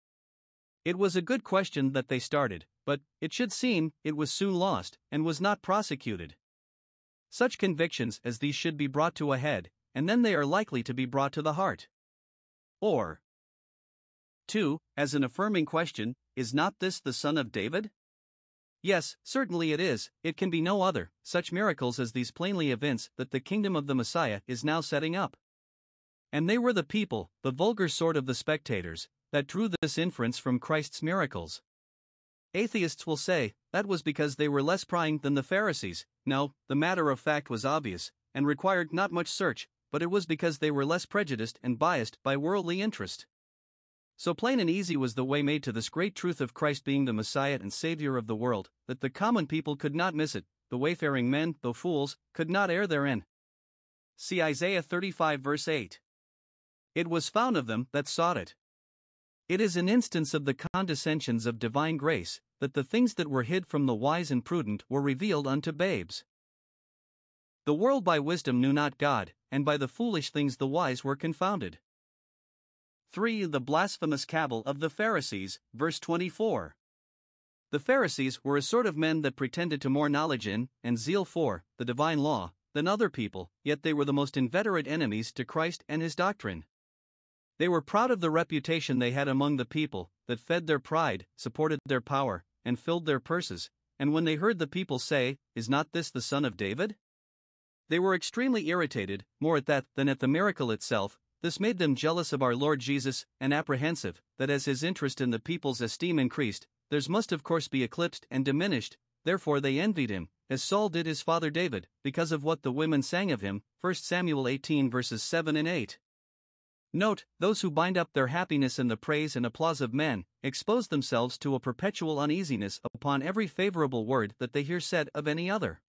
It was a good question that they started, but, it should seem, it was soon lost, and was not prosecuted. Such convictions as these should be brought to a head, and then they are likely to be brought to the heart. Or two. As an affirming question, is not this the son of David? Yes, certainly it is, it can be no other, such miracles as these plainly evince that the kingdom of the Messiah is now setting up. And they were the people, the vulgar sort of the spectators, that drew this inference from Christ's miracles. Atheists will say, that was because they were less prying than the Pharisees. No, the matter of fact was obvious, and required not much search, but it was because they were less prejudiced and biased by worldly interest. So plain and easy was the way made to this great truth of Christ being the Messiah and Savior of the world, that the common people could not miss it, the wayfaring men, though fools, could not err therein. See Isaiah thirty-five verse eight. It was found of them that sought it. It is an instance of the condescensions of divine grace, that the things that were hid from the wise and prudent were revealed unto babes. The world by wisdom knew not God, and by the foolish things the wise were confounded. three. The blasphemous cavil of the Pharisees, verse twenty-four. The Pharisees were a sort of men that pretended to more knowledge in, and zeal for, the divine law, than other people, yet they were the most inveterate enemies to Christ and his doctrine. They were proud of the reputation they had among the people, that fed their pride, supported their power, and filled their purses, and when they heard the people say, is not this the son of David? They were extremely irritated, more at that than at the miracle itself. This made them jealous of our Lord Jesus, and apprehensive, that as his interest in the people's esteem increased, theirs must of course be eclipsed and diminished, therefore they envied him, as Saul did his father David, because of what the women sang of him, First Samuel eighteen verses seven and eight. Note, those who bind up their happiness in the praise and applause of men, expose themselves to a perpetual uneasiness upon every favorable word that they hear said of any other.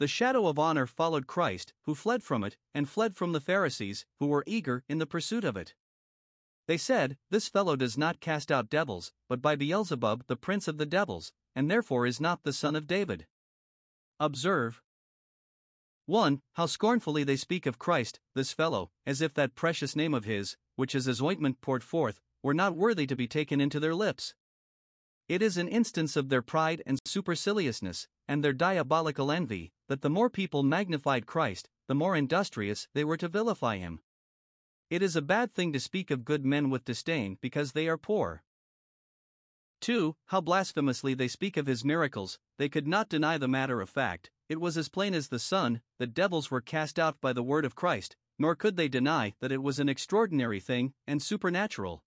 The shadow of honor followed Christ, who fled from it, and fled from the Pharisees, who were eager in the pursuit of it. They said, this fellow does not cast out devils, but by Beelzebub the prince of the devils, and therefore is not the son of David. Observe. one. How scornfully they speak of Christ, this fellow, as if that precious name of his, which is his ointment poured forth, were not worthy to be taken into their lips. It is an instance of their pride and superciliousness, and their diabolical envy, that the more people magnified Christ, the more industrious they were to vilify him. It is a bad thing to speak of good men with disdain because they are poor. two. How blasphemously they speak of his miracles, they could not deny the matter of fact. It was as plain as the sun, that devils were cast out by the word of Christ, nor could they deny that it was an extraordinary thing, and supernatural.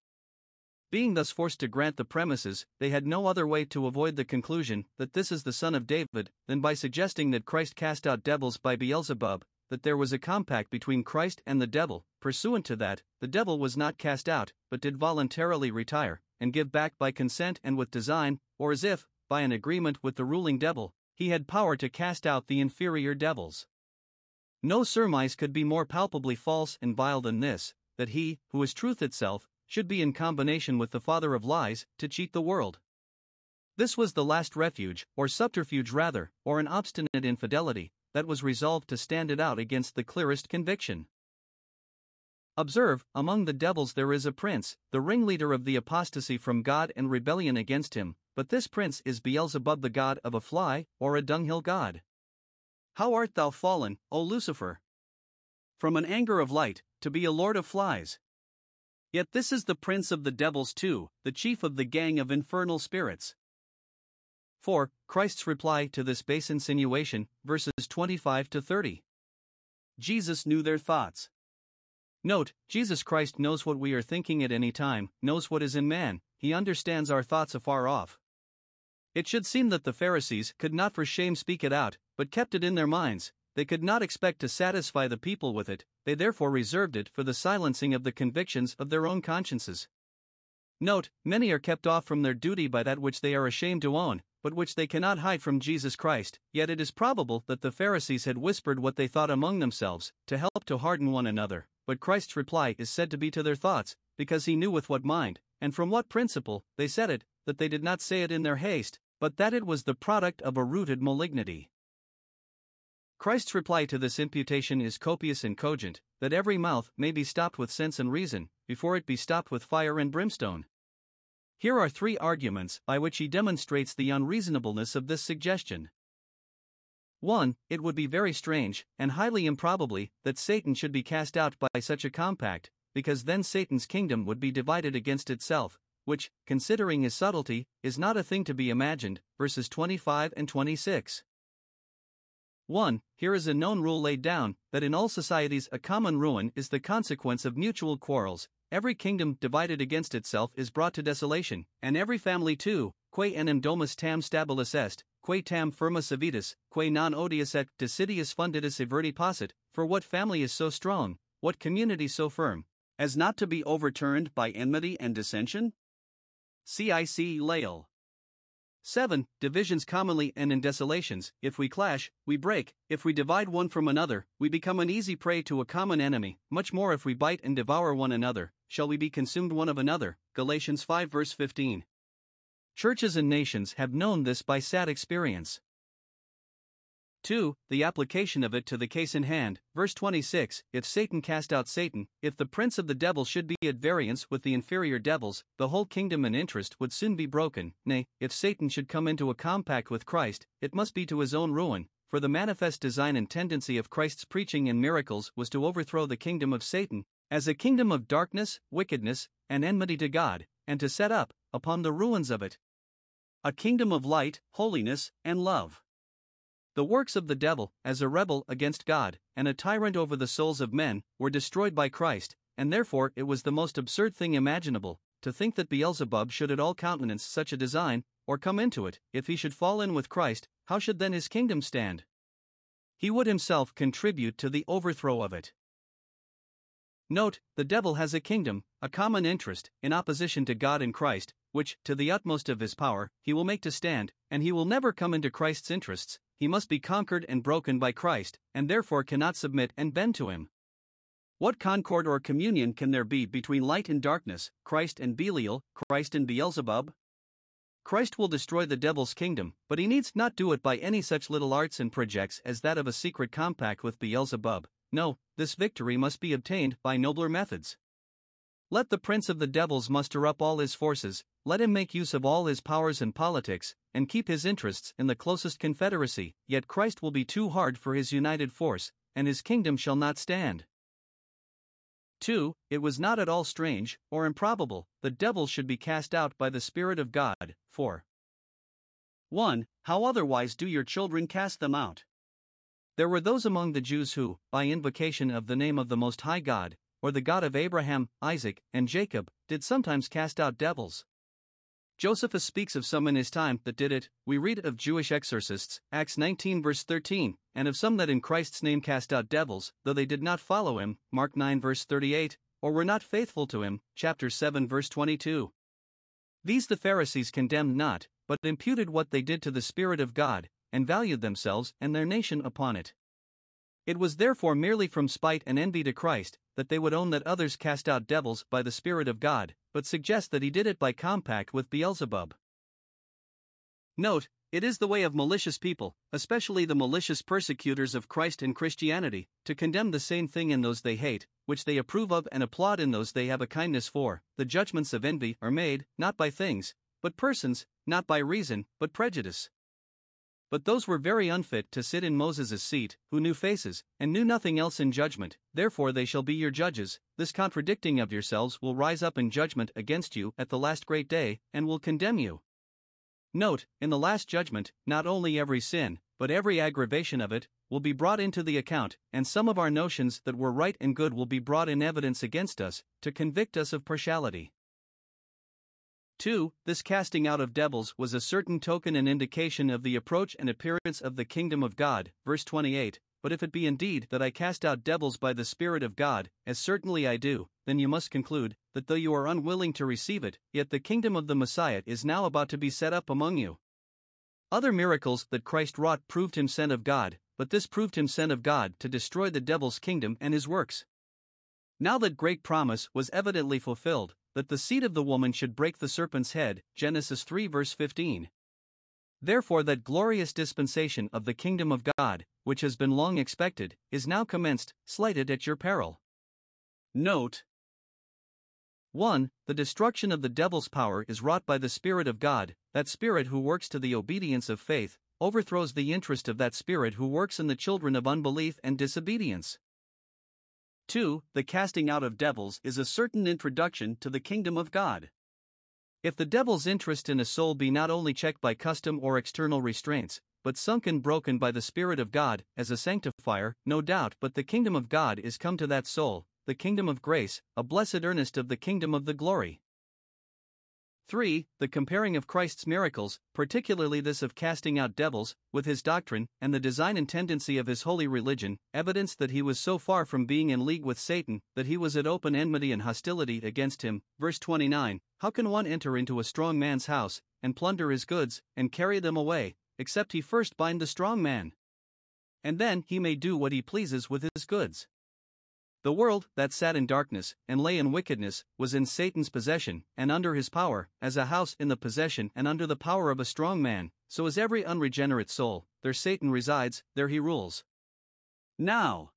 Being thus forced to grant the premises, they had no other way to avoid the conclusion that this is the son of David, than by suggesting that Christ cast out devils by Beelzebub, that there was a compact between Christ and the devil, pursuant to that, the devil was not cast out, but did voluntarily retire, and give back by consent and with design, or as if, by an agreement with the ruling devil, he had power to cast out the inferior devils. No surmise could be more palpably false and vile than this, that he, who is truth itself, should be in combination with the father of lies, to cheat the world. This was the last refuge, or subterfuge rather, or an obstinate infidelity, that was resolved to stand it out against the clearest conviction. Observe, among the devils there is a prince, the ringleader of the apostasy from God and rebellion against him, but this prince is Beelzebub, the god of a fly, or a dunghill god. How art thou fallen, O Lucifer! From an anger of light, to be a lord of flies. Yet this is the prince of the devils too, the chief of the gang of infernal spirits. four. Christ's reply to this base insinuation, verses twenty-five to thirty. Jesus knew their thoughts. Note, Jesus Christ knows what we are thinking at any time, knows what is in man, he understands our thoughts afar off. It should seem that the Pharisees could not for shame speak it out, but kept it in their minds. They could not expect to satisfy the people with it, they therefore reserved it for the silencing of the convictions of their own consciences. Note, many are kept off from their duty by that which they are ashamed to own, but which they cannot hide from Jesus Christ, yet it is probable that the Pharisees had whispered what they thought among themselves, to help to harden one another. But Christ's reply is said to be to their thoughts, because he knew with what mind, and from what principle, they said it, that they did not say it in their haste, but that it was the product of a rooted malignity. Christ's reply to this imputation is copious and cogent, that every mouth may be stopped with sense and reason, before it be stopped with fire and brimstone. Here are three arguments by which he demonstrates the unreasonableness of this suggestion. one. It would be very strange, and highly improbably, that Satan should be cast out by such a compact, because then Satan's kingdom would be divided against itself, which, considering his subtlety, is not a thing to be imagined, verses twenty-five and twenty-six. one. Here is a known rule laid down, that in all societies a common ruin is the consequence of mutual quarrels, every kingdom divided against itself is brought to desolation, and every family too, quae enim domus tam stabilis est, quae tam firmus avitus, quae non odius et desidius funditus everti posset, for what family is so strong, what community so firm, as not to be overturned by enmity and dissension? C I C Lyell. seven. Divisions commonly and in desolations, if we clash, we break, if we divide one from another, we become an easy prey to a common enemy, much more if we bite and devour one another, shall we be consumed one of another, Galatians five verse fifteen. Churches and nations have known this by sad experience. two. The application of it to the case in hand, verse twenty-six, if Satan cast out Satan, if the prince of the devil should be at variance with the inferior devils, the whole kingdom and interest would soon be broken, nay, if Satan should come into a compact with Christ, it must be to his own ruin, for the manifest design and tendency of Christ's preaching and miracles was to overthrow the kingdom of Satan, as a kingdom of darkness, wickedness, and enmity to God, and to set up, upon the ruins of it, a kingdom of light, holiness, and love. The works of the devil, as a rebel against God, and a tyrant over the souls of men, were destroyed by Christ, and therefore it was the most absurd thing imaginable, to think that Beelzebub should at all countenance such a design, or come into it. If he should fall in with Christ, how should then his kingdom stand? He would himself contribute to the overthrow of it. Note, the devil has a kingdom, a common interest, in opposition to God and Christ, which, to the utmost of his power, he will make to stand, and he will never come into Christ's interests, he must be conquered and broken by Christ, and therefore cannot submit and bend to him. What concord or communion can there be between light and darkness, Christ and Belial, Christ and Beelzebub? Christ will destroy the devil's kingdom, but he needs not do it by any such little arts and projects as that of a secret compact with Beelzebub. No, this victory must be obtained by nobler methods. Let the prince of the devils muster up all his forces, let him make use of all his powers and politics, and keep his interests in the closest confederacy, yet Christ will be too hard for his united force, and his kingdom shall not stand. two. It was not at all strange, or improbable, the devil should be cast out by the Spirit of God. four. one. How otherwise do your children cast them out? There were those among the Jews who, by invocation of the name of the Most High God, or the God of Abraham, Isaac, and Jacob, did sometimes cast out devils. Josephus speaks of some in his time that did it. We read of Jewish exorcists, Acts nineteen verse thirteen, and of some that in Christ's name cast out devils, though they did not follow him, Mark nine verse thirty-eight, or were not faithful to him, chapter seven verse twenty-two. These the Pharisees condemned not, but imputed what they did to the Spirit of God, and valued themselves and their nation upon it. It was therefore merely from spite and envy to Christ that they would own that others cast out devils by the Spirit of God, but suggest that he did it by compact with Beelzebub. Note, it is the way of malicious people, especially the malicious persecutors of Christ and Christianity, to condemn the same thing in those they hate, which they approve of, and applaud in those they have a kindness for. The judgments of envy are made, not by things, but persons, not by reason, but prejudice. But those were very unfit to sit in Moses' seat, who knew faces, and knew nothing else in judgment, therefore they shall be your judges. This contradicting of yourselves will rise up in judgment against you at the last great day, and will condemn you. Note, in the last judgment, not only every sin, but every aggravation of it, will be brought into the account, and some of our notions that were right and good will be brought in evidence against us, to convict us of partiality. two. This casting out of devils was a certain token and indication of the approach and appearance of the kingdom of God. Verse twenty-eight. But if it be indeed that I cast out devils by the Spirit of God, as certainly I do, then you must conclude that though you are unwilling to receive it, yet the kingdom of the Messiah is now about to be set up among you. Other miracles that Christ wrought proved him sent of God, but this proved him sent of God to destroy the devil's kingdom and his works. Now that great promise was evidently fulfilled, that the seed of the woman should break the serpent's head, Genesis three verse fifteen. Therefore that glorious dispensation of the kingdom of God, which has been long expected, is now commenced, slighted at your peril. Note. one. The destruction of the devil's power is wrought by the Spirit of God, that Spirit who works to the obedience of faith, overthrows the interest of that Spirit who works in the children of unbelief and disobedience. two. The casting out of devils is a certain introduction to the kingdom of God. If the devil's interest in a soul be not only checked by custom or external restraints, but sunk and broken by the Spirit of God, as a sanctifier, no doubt but the kingdom of God is come to that soul, the kingdom of grace, a blessed earnest of the kingdom of the glory. three. The comparing of Christ's miracles, particularly this of casting out devils, with his doctrine and the design and tendency of his holy religion, evidence that he was so far from being in league with Satan that he was at open enmity and hostility against him. Verse twenty-nine. How can one enter into a strong man's house, and plunder his goods, and carry them away, except he first bind the strong man? And then he may do what he pleases with his goods. The world, that sat in darkness, and lay in wickedness, was in Satan's possession, and under his power, as a house in the possession and under the power of a strong man, so is every unregenerate soul, there Satan resides, there he rules. Now.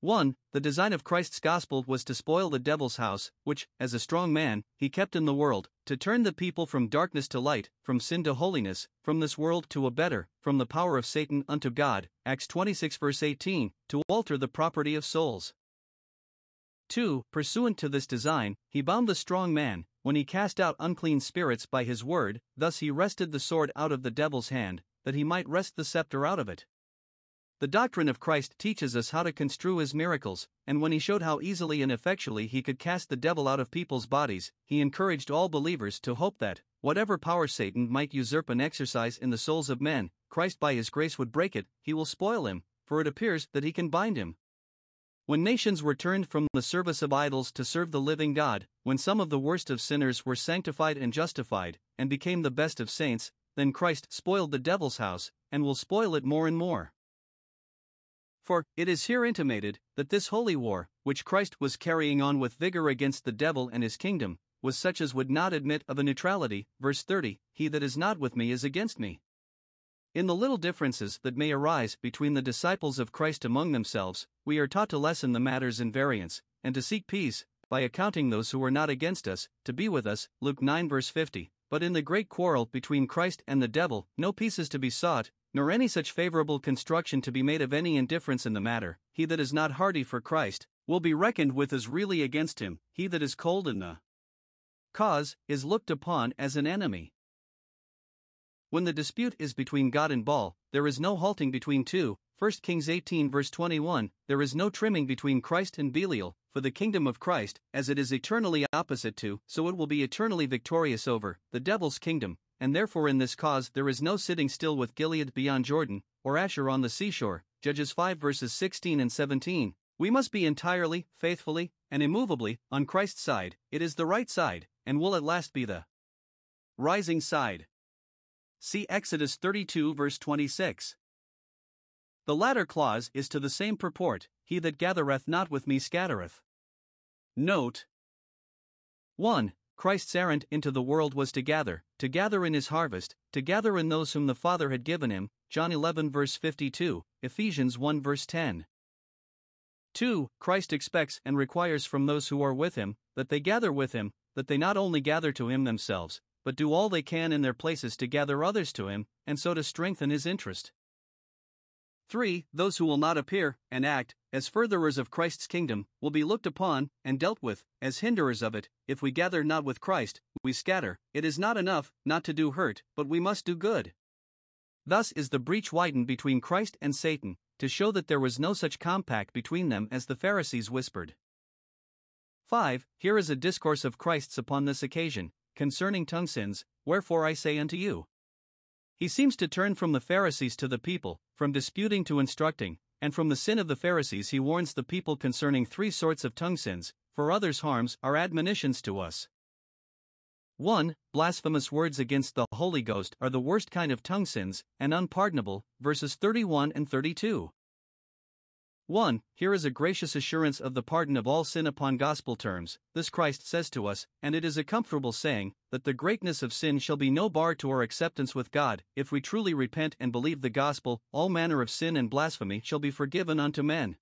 one. The design of Christ's gospel was to spoil the devil's house, which, as a strong man, he kept in the world, to turn the people from darkness to light, from sin to holiness, from this world to a better, from the power of Satan unto God, Acts twenty-six verse eighteen, to alter the property of souls. two. Pursuant to this design, he bound the strong man, when he cast out unclean spirits by his word, thus he wrested the sword out of the devil's hand, that he might wrest the scepter out of it. The doctrine of Christ teaches us how to construe his miracles, and when he showed how easily and effectually he could cast the devil out of people's bodies, he encouraged all believers to hope that, whatever power Satan might usurp and exercise in the souls of men, Christ by his grace would break it. He will spoil him, for it appears that he can bind him. When nations were turned from the service of idols to serve the living God, when some of the worst of sinners were sanctified and justified, and became the best of saints, then Christ spoiled the devil's house, and will spoil it more and more. For, it is here intimated, that this holy war, which Christ was carrying on with vigor against the devil and his kingdom, was such as would not admit of a neutrality. Verse thirty, he that is not with me is against me. In the little differences that may arise between the disciples of Christ among themselves, we are taught to lessen the matters in variance, and to seek peace, by accounting those who are not against us, to be with us. Luke nine verse fifty, but in the great quarrel between Christ and the devil, no peace is to be sought, nor any such favorable construction to be made of any indifference in the matter. He that is not hearty for Christ, will be reckoned with as really against him. He that is cold in the cause, is looked upon as an enemy. When the dispute is between God and Baal, there is no halting between two. First Kings eighteen verse twenty-one, there is no trimming between Christ and Belial, for the kingdom of Christ, as it is eternally opposite to, so it will be eternally victorious over, the devil's kingdom. And therefore in this cause there is no sitting still with Gilead beyond Jordan, or Asher on the seashore, Judges five verses sixteen and seventeen. We must be entirely, faithfully, and immovably, on Christ's side. It is the right side, and will at last be the rising side. See Exodus thirty-two verse twenty-six. The latter clause is to the same purport, he that gathereth not with me scattereth. Note one. Christ's errand into the world was to gather, to gather in his harvest, to gather in those whom the Father had given him, John eleven verse fifty-two, Ephesians one verse ten. two. Christ expects and requires from those who are with him, that they gather with him, that they not only gather to him themselves, but do all they can in their places to gather others to him, and so to strengthen his interest. three. Those who will not appear and act as furtherers of Christ's kingdom will be looked upon and dealt with as hinderers of it. If we gather not with Christ, we scatter. It is not enough not to do hurt, but we must do good. Thus is the breach widened between Christ and Satan, to show that there was no such compact between them as the Pharisees whispered. five. Here is a discourse of Christ's upon this occasion, concerning tongue sins, wherefore I say unto you. He seems to turn from the Pharisees to the people, from disputing to instructing, and from the sin of the Pharisees he warns the people concerning three sorts of tongue sins, for others' harms are admonitions to us. one. Blasphemous words against the Holy Ghost are the worst kind of tongue sins, and unpardonable, verses thirty-one and thirty-two. one. Here is a gracious assurance of the pardon of all sin upon gospel terms. This Christ says to us, and it is a comfortable saying, that the greatness of sin shall be no bar to our acceptance with God. If we truly repent and believe the gospel, all manner of sin and blasphemy shall be forgiven unto men.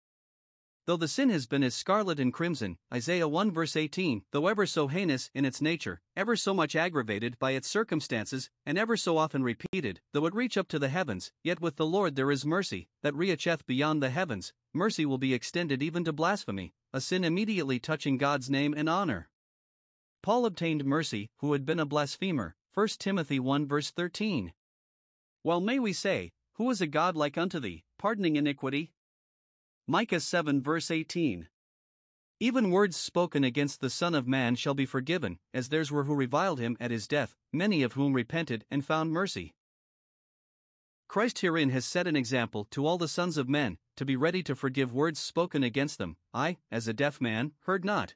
Though the sin has been as scarlet and crimson, Isaiah one verse eighteen, though ever so heinous in its nature, ever so much aggravated by its circumstances, and ever so often repeated, though it reach up to the heavens, yet with the Lord there is mercy, that reacheth beyond the heavens, mercy will be extended even to blasphemy, a sin immediately touching God's name and honor. Paul obtained mercy, who had been a blasphemer, First Timothy one verse thirteen. Well may we say, who is a God like unto thee, pardoning iniquity? Micah seven verse eighteen. Even words spoken against the Son of Man shall be forgiven, as theirs were who reviled him at his death, many of whom repented and found mercy. Christ herein has set an example to all the sons of men, to be ready to forgive words spoken against them. I, as a deaf man, heard not.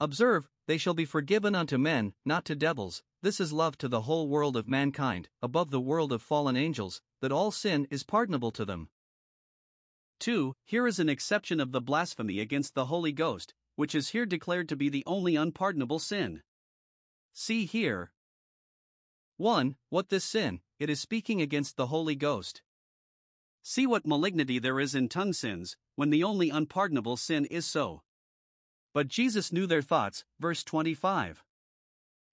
Observe, they shall be forgiven unto men, not to devils. This is love to the whole world of mankind, above the world of fallen angels, that all sin is pardonable to them. two. Here is an exception of the blasphemy against the Holy Ghost, which is here declared to be the only unpardonable sin. See here. one. What this sin, it is speaking against the Holy Ghost. See what malignity there is in tongue sins, when the only unpardonable sin is so. But Jesus knew their thoughts, verse twenty-five.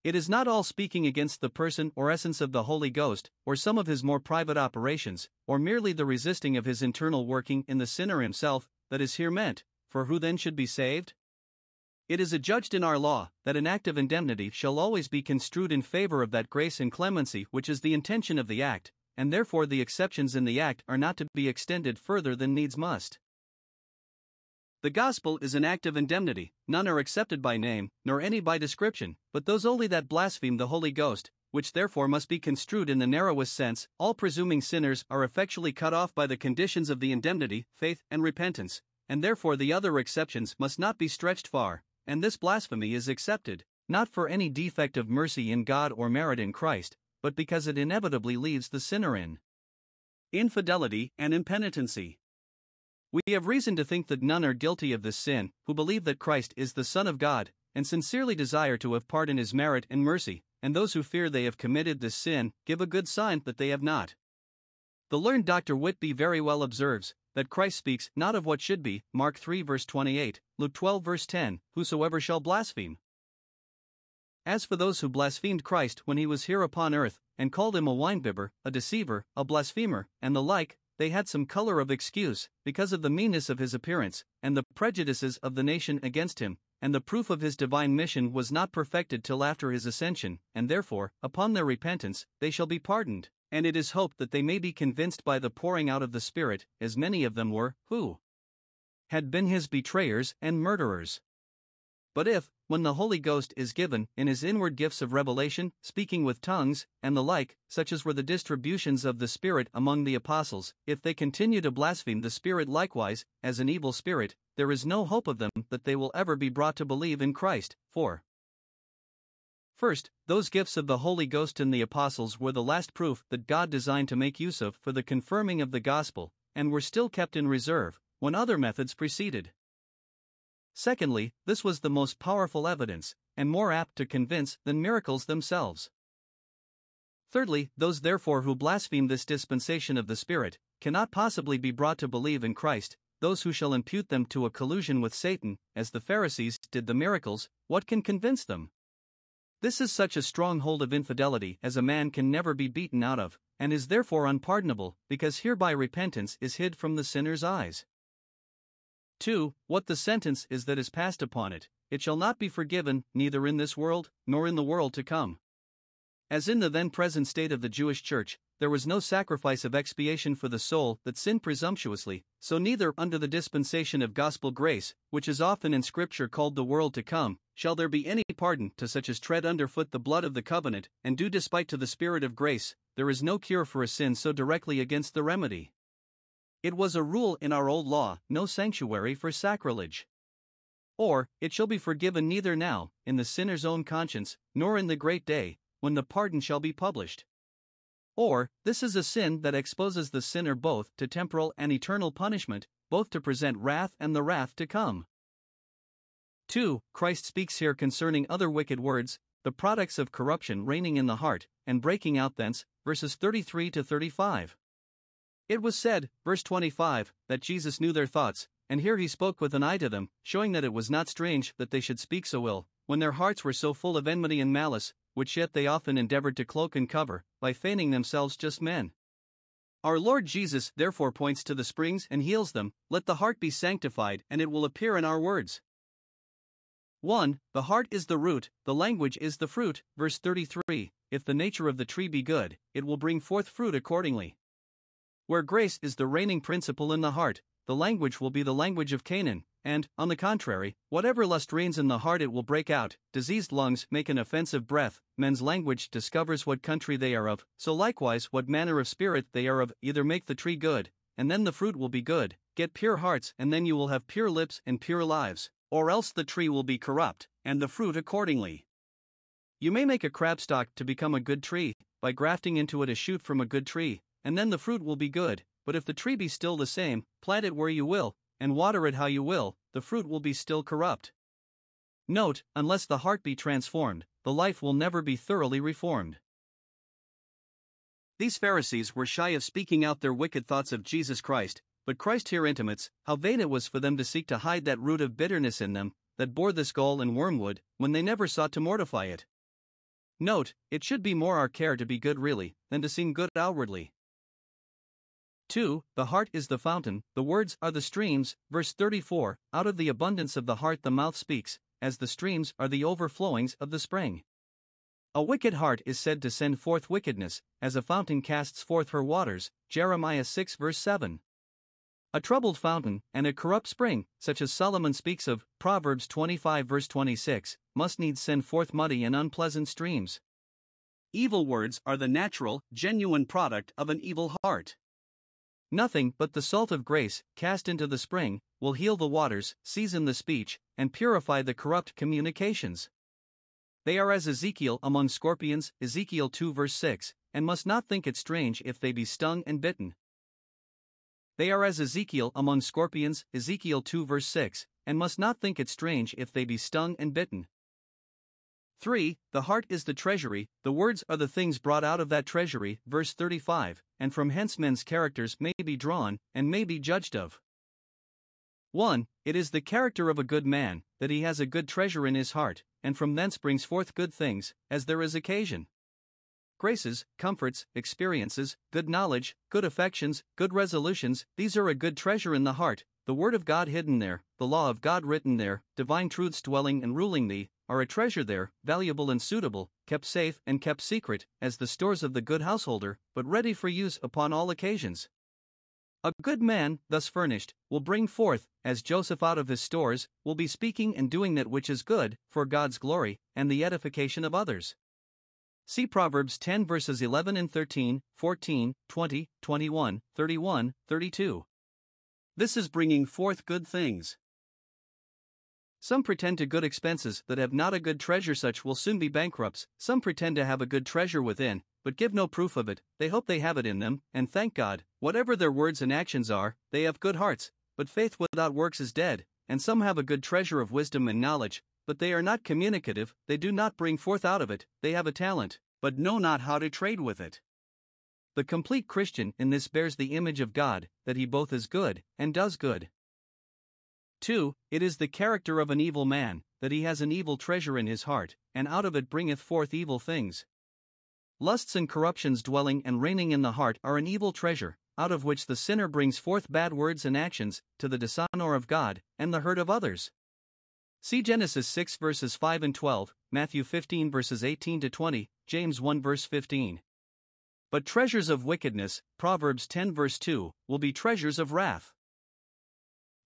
It is not all speaking against the person or essence of the Holy Ghost, or some of his more private operations, or merely the resisting of his internal working in the sinner himself, that is here meant, for who then should be saved? It is adjudged in our law that an act of indemnity shall always be construed in favor of that grace and clemency which is the intention of the act, and therefore the exceptions in the act are not to be extended further than needs must. The gospel is an act of indemnity, none are accepted by name, nor any by description, but those only that blaspheme the Holy Ghost, which therefore must be construed in the narrowest sense. All presuming sinners are effectually cut off by the conditions of the indemnity, faith and repentance, and therefore the other exceptions must not be stretched far, and this blasphemy is accepted, not for any defect of mercy in God or merit in Christ, but because it inevitably leaves the sinner in infidelity and impenitency. We have reason to think that none are guilty of this sin, who believe that Christ is the Son of God, and sincerely desire to have part in his merit and mercy, and those who fear they have committed this sin, give a good sign that they have not. The learned Doctor Whitby very well observes, that Christ speaks not of what should be, Mark three verse twenty-eight, Luke twelve verse ten, whosoever shall blaspheme. As for those who blasphemed Christ when he was here upon earth, and called him a winebibber, a deceiver, a blasphemer, and the like, they had some color of excuse, because of the meanness of his appearance, and the prejudices of the nation against him, and the proof of his divine mission was not perfected till after his ascension, and therefore, upon their repentance, they shall be pardoned, and it is hoped that they may be convinced by the pouring out of the Spirit, as many of them were, who had been his betrayers and murderers. But if, when the Holy Ghost is given, in his inward gifts of revelation, speaking with tongues, and the like, such as were the distributions of the Spirit among the apostles, if they continue to blaspheme the Spirit likewise, as an evil spirit, there is no hope of them that they will ever be brought to believe in Christ. For, first, those gifts of the Holy Ghost in the apostles were the last proof that God designed to make use of for the confirming of the gospel, and were still kept in reserve, when other methods preceded. Secondly, this was the most powerful evidence, and more apt to convince than miracles themselves. Thirdly, those therefore who blaspheme this dispensation of the Spirit, cannot possibly be brought to believe in Christ. Those who shall impute them to a collusion with Satan, as the Pharisees did the miracles, what can convince them? This is such a stronghold of infidelity as a man can never be beaten out of, and is therefore unpardonable, because hereby repentance is hid from the sinner's eyes. two. What the sentence is that is passed upon it, it shall not be forgiven, neither in this world, nor in the world to come. As in the then present state of the Jewish Church, there was no sacrifice of expiation for the soul that sinned presumptuously, so neither under the dispensation of gospel grace, which is often in Scripture called the world to come, shall there be any pardon to such as tread underfoot the blood of the covenant and do despite to the Spirit of grace. There is no cure for a sin so directly against the remedy. It was a rule in our old law, no sanctuary for sacrilege. Or, it shall be forgiven neither now, in the sinner's own conscience, nor in the great day, when the pardon shall be published. Or, this is a sin that exposes the sinner both to temporal and eternal punishment, both to present wrath and the wrath to come. two. Christ speaks here concerning other wicked words, the products of corruption reigning in the heart, and breaking out thence, verses thirty-three to thirty-five. It was said, verse twenty-five, that Jesus knew their thoughts, and here he spoke with an eye to them, showing that it was not strange that they should speak so ill, when their hearts were so full of enmity and malice, which yet they often endeavored to cloak and cover, by feigning themselves just men. Our Lord Jesus therefore points to the springs and heals them. Let the heart be sanctified, and it will appear in our words. one. The heart is the root, the language is the fruit, verse thirty-three, if the nature of the tree be good, it will bring forth fruit accordingly. Where grace is the reigning principle in the heart, the language will be the language of Canaan, and, on the contrary, whatever lust reigns in the heart it will break out. Diseased lungs make an offensive breath, men's language discovers what country they are of, so likewise what manner of spirit they are of. Either make the tree good, and then the fruit will be good, get pure hearts and then you will have pure lips and pure lives, or else the tree will be corrupt, and the fruit accordingly. You may make a crabstock to become a good tree, by grafting into it a shoot from a good tree, and then the fruit will be good, but if the tree be still the same, plant it where you will, and water it how you will, the fruit will be still corrupt. Note, unless the heart be transformed, the life will never be thoroughly reformed. These Pharisees were shy of speaking out their wicked thoughts of Jesus Christ, but Christ here intimates how vain it was for them to seek to hide that root of bitterness in them, that bore the gall and wormwood, when they never sought to mortify it. Note, it should be more our care to be good really, than to seem good outwardly. two. The heart is the fountain, the words are the streams, verse thirty-four, out of the abundance of the heart the mouth speaks, as the streams are the overflowings of the spring. A wicked heart is said to send forth wickedness, as a fountain casts forth her waters, Jeremiah six verse seven. A troubled fountain, and a corrupt spring, such as Solomon speaks of, Proverbs twenty-five verse twenty-six, must needs send forth muddy and unpleasant streams. Evil words are the natural, genuine product of an evil heart. Nothing but the salt of grace, cast into the spring, will heal the waters, season the speech, and purify the corrupt communications. They are as Ezekiel among scorpions, Ezekiel two verse six, and must not think it strange if they be stung and bitten. They are as Ezekiel among scorpions, Ezekiel two verse six, and must not think it strange if they be stung and bitten. three. The heart is the treasury, the words are the things brought out of that treasury, verse thirty-five, and from hence men's characters may be drawn, and may be judged of. one. It is the character of a good man, that he has a good treasure in his heart, and from thence brings forth good things, as there is occasion. Graces, comforts, experiences, good knowledge, good affections, good resolutions, these are a good treasure in the heart, the word of God hidden there, the law of God written there, divine truths dwelling and ruling thee, are a treasure there, valuable and suitable, kept safe and kept secret, as the stores of the good householder, but ready for use upon all occasions. A good man, thus furnished, will bring forth, as Joseph out of his stores, will be speaking and doing that which is good, for God's glory, and the edification of others. See Proverbs ten verses eleven and thirteen, fourteen, twenty, twenty-one, thirty-one, thirty-two. This is bringing forth good things. Some pretend to good expenses that have not a good treasure, such will soon be bankrupts. Some pretend to have a good treasure within, but give no proof of it. They hope they have it in them, and thank God, whatever their words and actions are, they have good hearts, but faith without works is dead. And some have a good treasure of wisdom and knowledge, but they are not communicative, they do not bring forth out of it, they have a talent, but know not how to trade with it. The complete Christian in this bears the image of God, that he both is good, and does good. two. It is the character of an evil man, that he has an evil treasure in his heart, and out of it bringeth forth evil things. Lusts and corruptions dwelling and reigning in the heart are an evil treasure, out of which the sinner brings forth bad words and actions, to the dishonour of God, and the hurt of others. See Genesis six verses five and twelve, Matthew fifteen verses eighteen to twenty, James one verse fifteen. But treasures of wickedness, Proverbs ten verse two, will be treasures of wrath.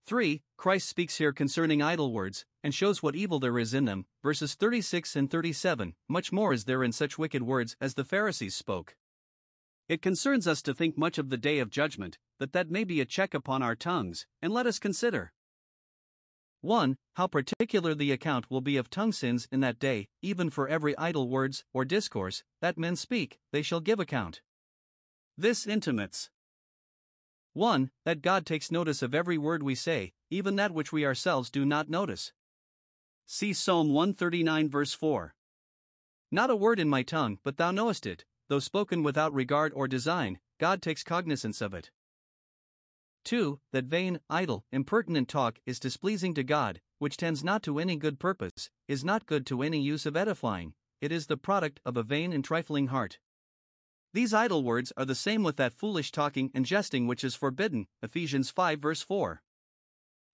three. Christ speaks here concerning idle words, and shows what evil there is in them, verses thirty-six and thirty-seven, much more is there in such wicked words as the Pharisees spoke. It concerns us to think much of the day of judgment, that that may be a check upon our tongues, and let us consider. one. How particular the account will be of tongue sins in that day, even for every idle words, or discourse, that men speak, they shall give account. This intimates one. That God takes notice of every word we say, even that which we ourselves do not notice. See Psalm one thirty-nine verse four. Not a word in my tongue, but thou knowest it, though spoken without regard or design, God takes cognizance of it. two. That vain, idle, impertinent talk is displeasing to God, which tends not to any good purpose, is not good to any use of edifying, it is the product of a vain and trifling heart. These idle words are the same with that foolish talking and jesting which is forbidden, Ephesians five verse four.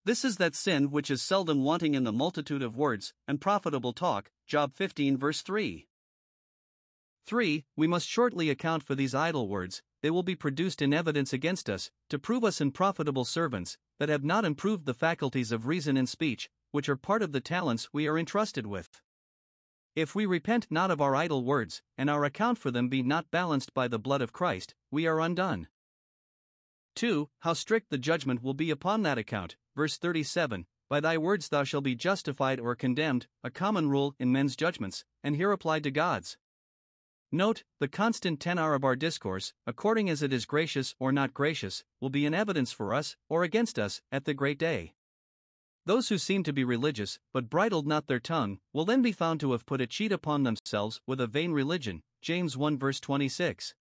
This is that sin which is seldom wanting in the multitude of words, and profitable talk, Job fifteen verse three. three. We must shortly account for these idle words, they will be produced in evidence against us, to prove us unprofitable servants, that have not improved the faculties of reason and speech, which are part of the talents we are entrusted with. If we repent not of our idle words, and our account for them be not balanced by the blood of Christ, we are undone. two. How strict the judgment will be upon that account, verse thirty-seven, by thy words thou shalt be justified or condemned, a common rule in men's judgments, and here applied to God's. Note, the constant tenor of our discourse, according as it is gracious or not gracious, will be in evidence for us, or against us, at the great day. Those who seem to be religious, but bridled not their tongue, will then be found to have put a cheat upon themselves with a vain religion, James one verse twenty-six.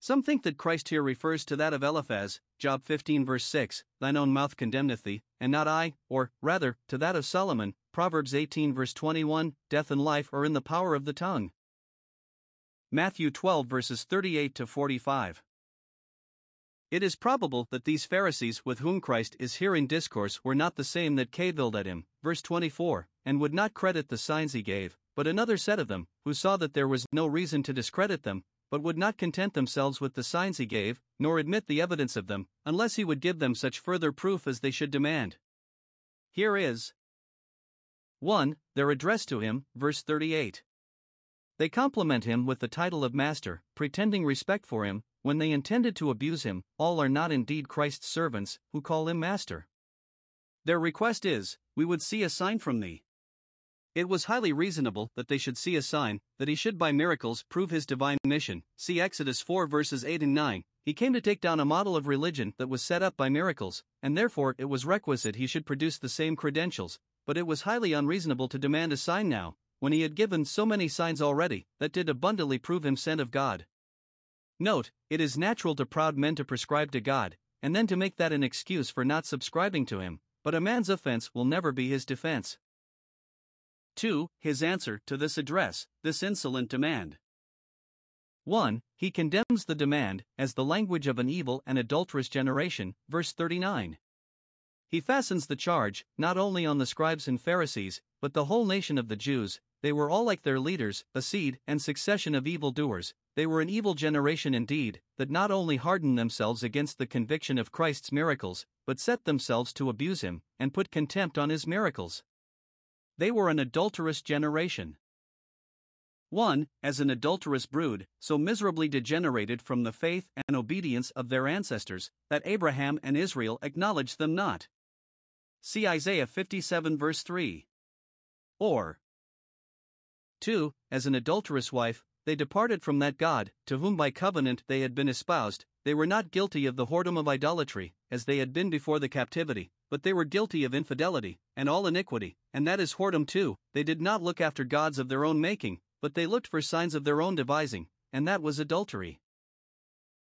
Some think that Christ here refers to that of Eliphaz, Job fifteen verse six, thine own mouth condemneth thee, and not I, or, rather, to that of Solomon, Proverbs eighteen verse twenty-one, death and life are in the power of the tongue. Matthew twelve verses thirty-eight to forty-five. It is probable that these Pharisees with whom Christ is here in discourse were not the same that cavilled at him, verse twenty-four, and would not credit the signs he gave, but another set of them, who saw that there was no reason to discredit them, but would not content themselves with the signs he gave, nor admit the evidence of them, unless he would give them such further proof as they should demand. Here is one. Their address to him, verse thirty-eight. They compliment him with the title of Master, pretending respect for him, when they intended to abuse him. All are not indeed Christ's servants, who call him Master. Their request is, we would see a sign from thee. It was highly reasonable that they should see a sign, that he should by miracles prove his divine mission. See Exodus four verses eight and nine, he came to take down a model of religion that was set up by miracles, and therefore it was requisite he should produce the same credentials, but it was highly unreasonable to demand a sign now, when he had given so many signs already, that did abundantly prove him sent of God. Note, it is natural to proud men to prescribe to God, and then to make that an excuse for not subscribing to him, but a man's offense will never be his defense. two. His answer to this address, this insolent demand. one. He condemns the demand, as the language of an evil and adulterous generation, verse thirty-nine. He fastens the charge, not only on the scribes and Pharisees, but the whole nation of the Jews. They were all like their leaders, a seed and succession of evildoers. They were an evil generation indeed, that not only hardened themselves against the conviction of Christ's miracles, but set themselves to abuse him, and put contempt on his miracles. They were an adulterous generation. one. As an adulterous brood, so miserably degenerated from the faith and obedience of their ancestors, that Abraham and Israel acknowledged them not. See Isaiah fifty-seven verse three. Or two. As an adulterous wife, they departed from that God, to whom by covenant they had been espoused. They were not guilty of the whoredom of idolatry, as they had been before the captivity, but they were guilty of infidelity, and all iniquity, and that is whoredom too. They did not look after gods of their own making, but they looked for signs of their own devising, and that was adultery.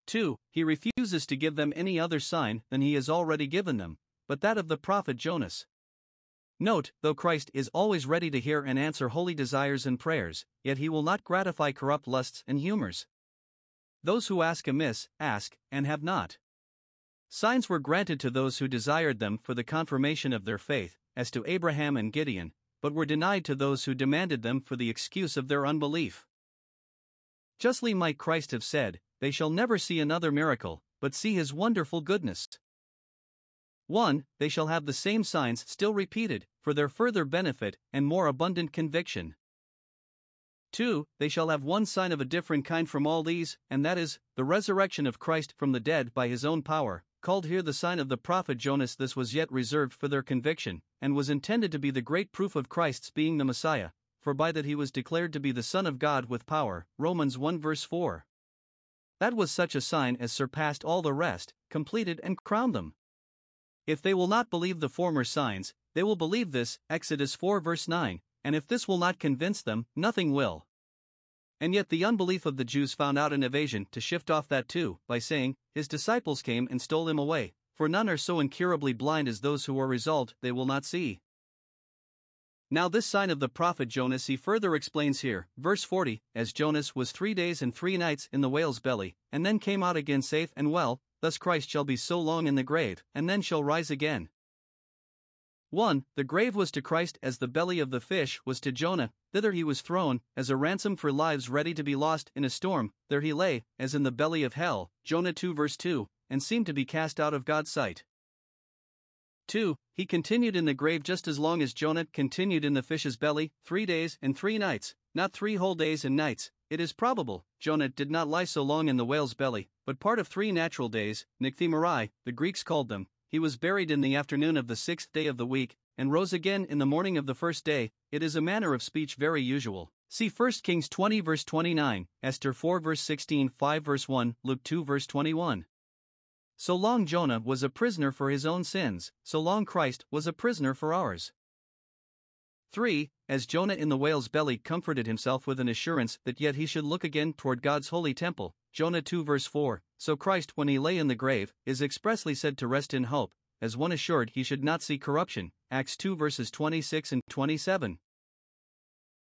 two. He refuses to give them any other sign than he has already given them, but that of the prophet Jonas. Note, though Christ is always ready to hear and answer holy desires and prayers, yet he will not gratify corrupt lusts and humors. Those who ask amiss, ask, and have not. Signs were granted to those who desired them for the confirmation of their faith, as to Abraham and Gideon, but were denied to those who demanded them for the excuse of their unbelief. Justly might Christ have said, "They shall never see another miracle, but see his wonderful goodness." one. They shall have the same signs still repeated, for their further benefit and more abundant conviction. two. They shall have one sign of a different kind from all these, and that is, the resurrection of Christ from the dead by his own power, called here the sign of the prophet Jonas. This was yet reserved for their conviction, and was intended to be the great proof of Christ's being the Messiah, for by that he was declared to be the Son of God with power, Romans one verse four. That was such a sign as surpassed all the rest, completed and crowned them. If they will not believe the former signs, they will believe this, Exodus four verse nine, and if this will not convince them, nothing will. And yet the unbelief of the Jews found out an evasion to shift off that too, by saying, "His disciples came and stole him away," for none are so incurably blind as those who are resolved they will not see. Now this sign of the prophet Jonas he further explains here, verse forty, "As Jonas was three days and three nights in the whale's belly, and then came out again safe and well, thus Christ shall be so long in the grave, and then shall rise again." one. The grave was to Christ as the belly of the fish was to Jonah. Thither he was thrown, as a ransom for lives ready to be lost in a storm. There he lay, as in the belly of hell, Jonah two verse two, and seemed to be cast out of God's sight. two. He continued in the grave just as long as Jonah continued in the fish's belly, three days and three nights, not three whole days and nights. It is probable Jonah did not lie so long in the whale's belly, but part of three natural days, nykthemerai, the Greeks called them. He was buried in the afternoon of the sixth day of the week, and rose again in the morning of the first day. It is a manner of speech very usual. See first Kings twenty verse twenty-nine, Esther four verse sixteen, five verse one, Luke two verse twenty-one. So long Jonah was a prisoner for his own sins, so long Christ was a prisoner for ours. three. As Jonah in the whale's belly comforted himself with an assurance that yet he should look again toward God's holy temple, Jonah two verse four, so Christ when he lay in the grave, is expressly said to rest in hope, as one assured he should not see corruption, Acts two verses twenty-six and twenty-seven.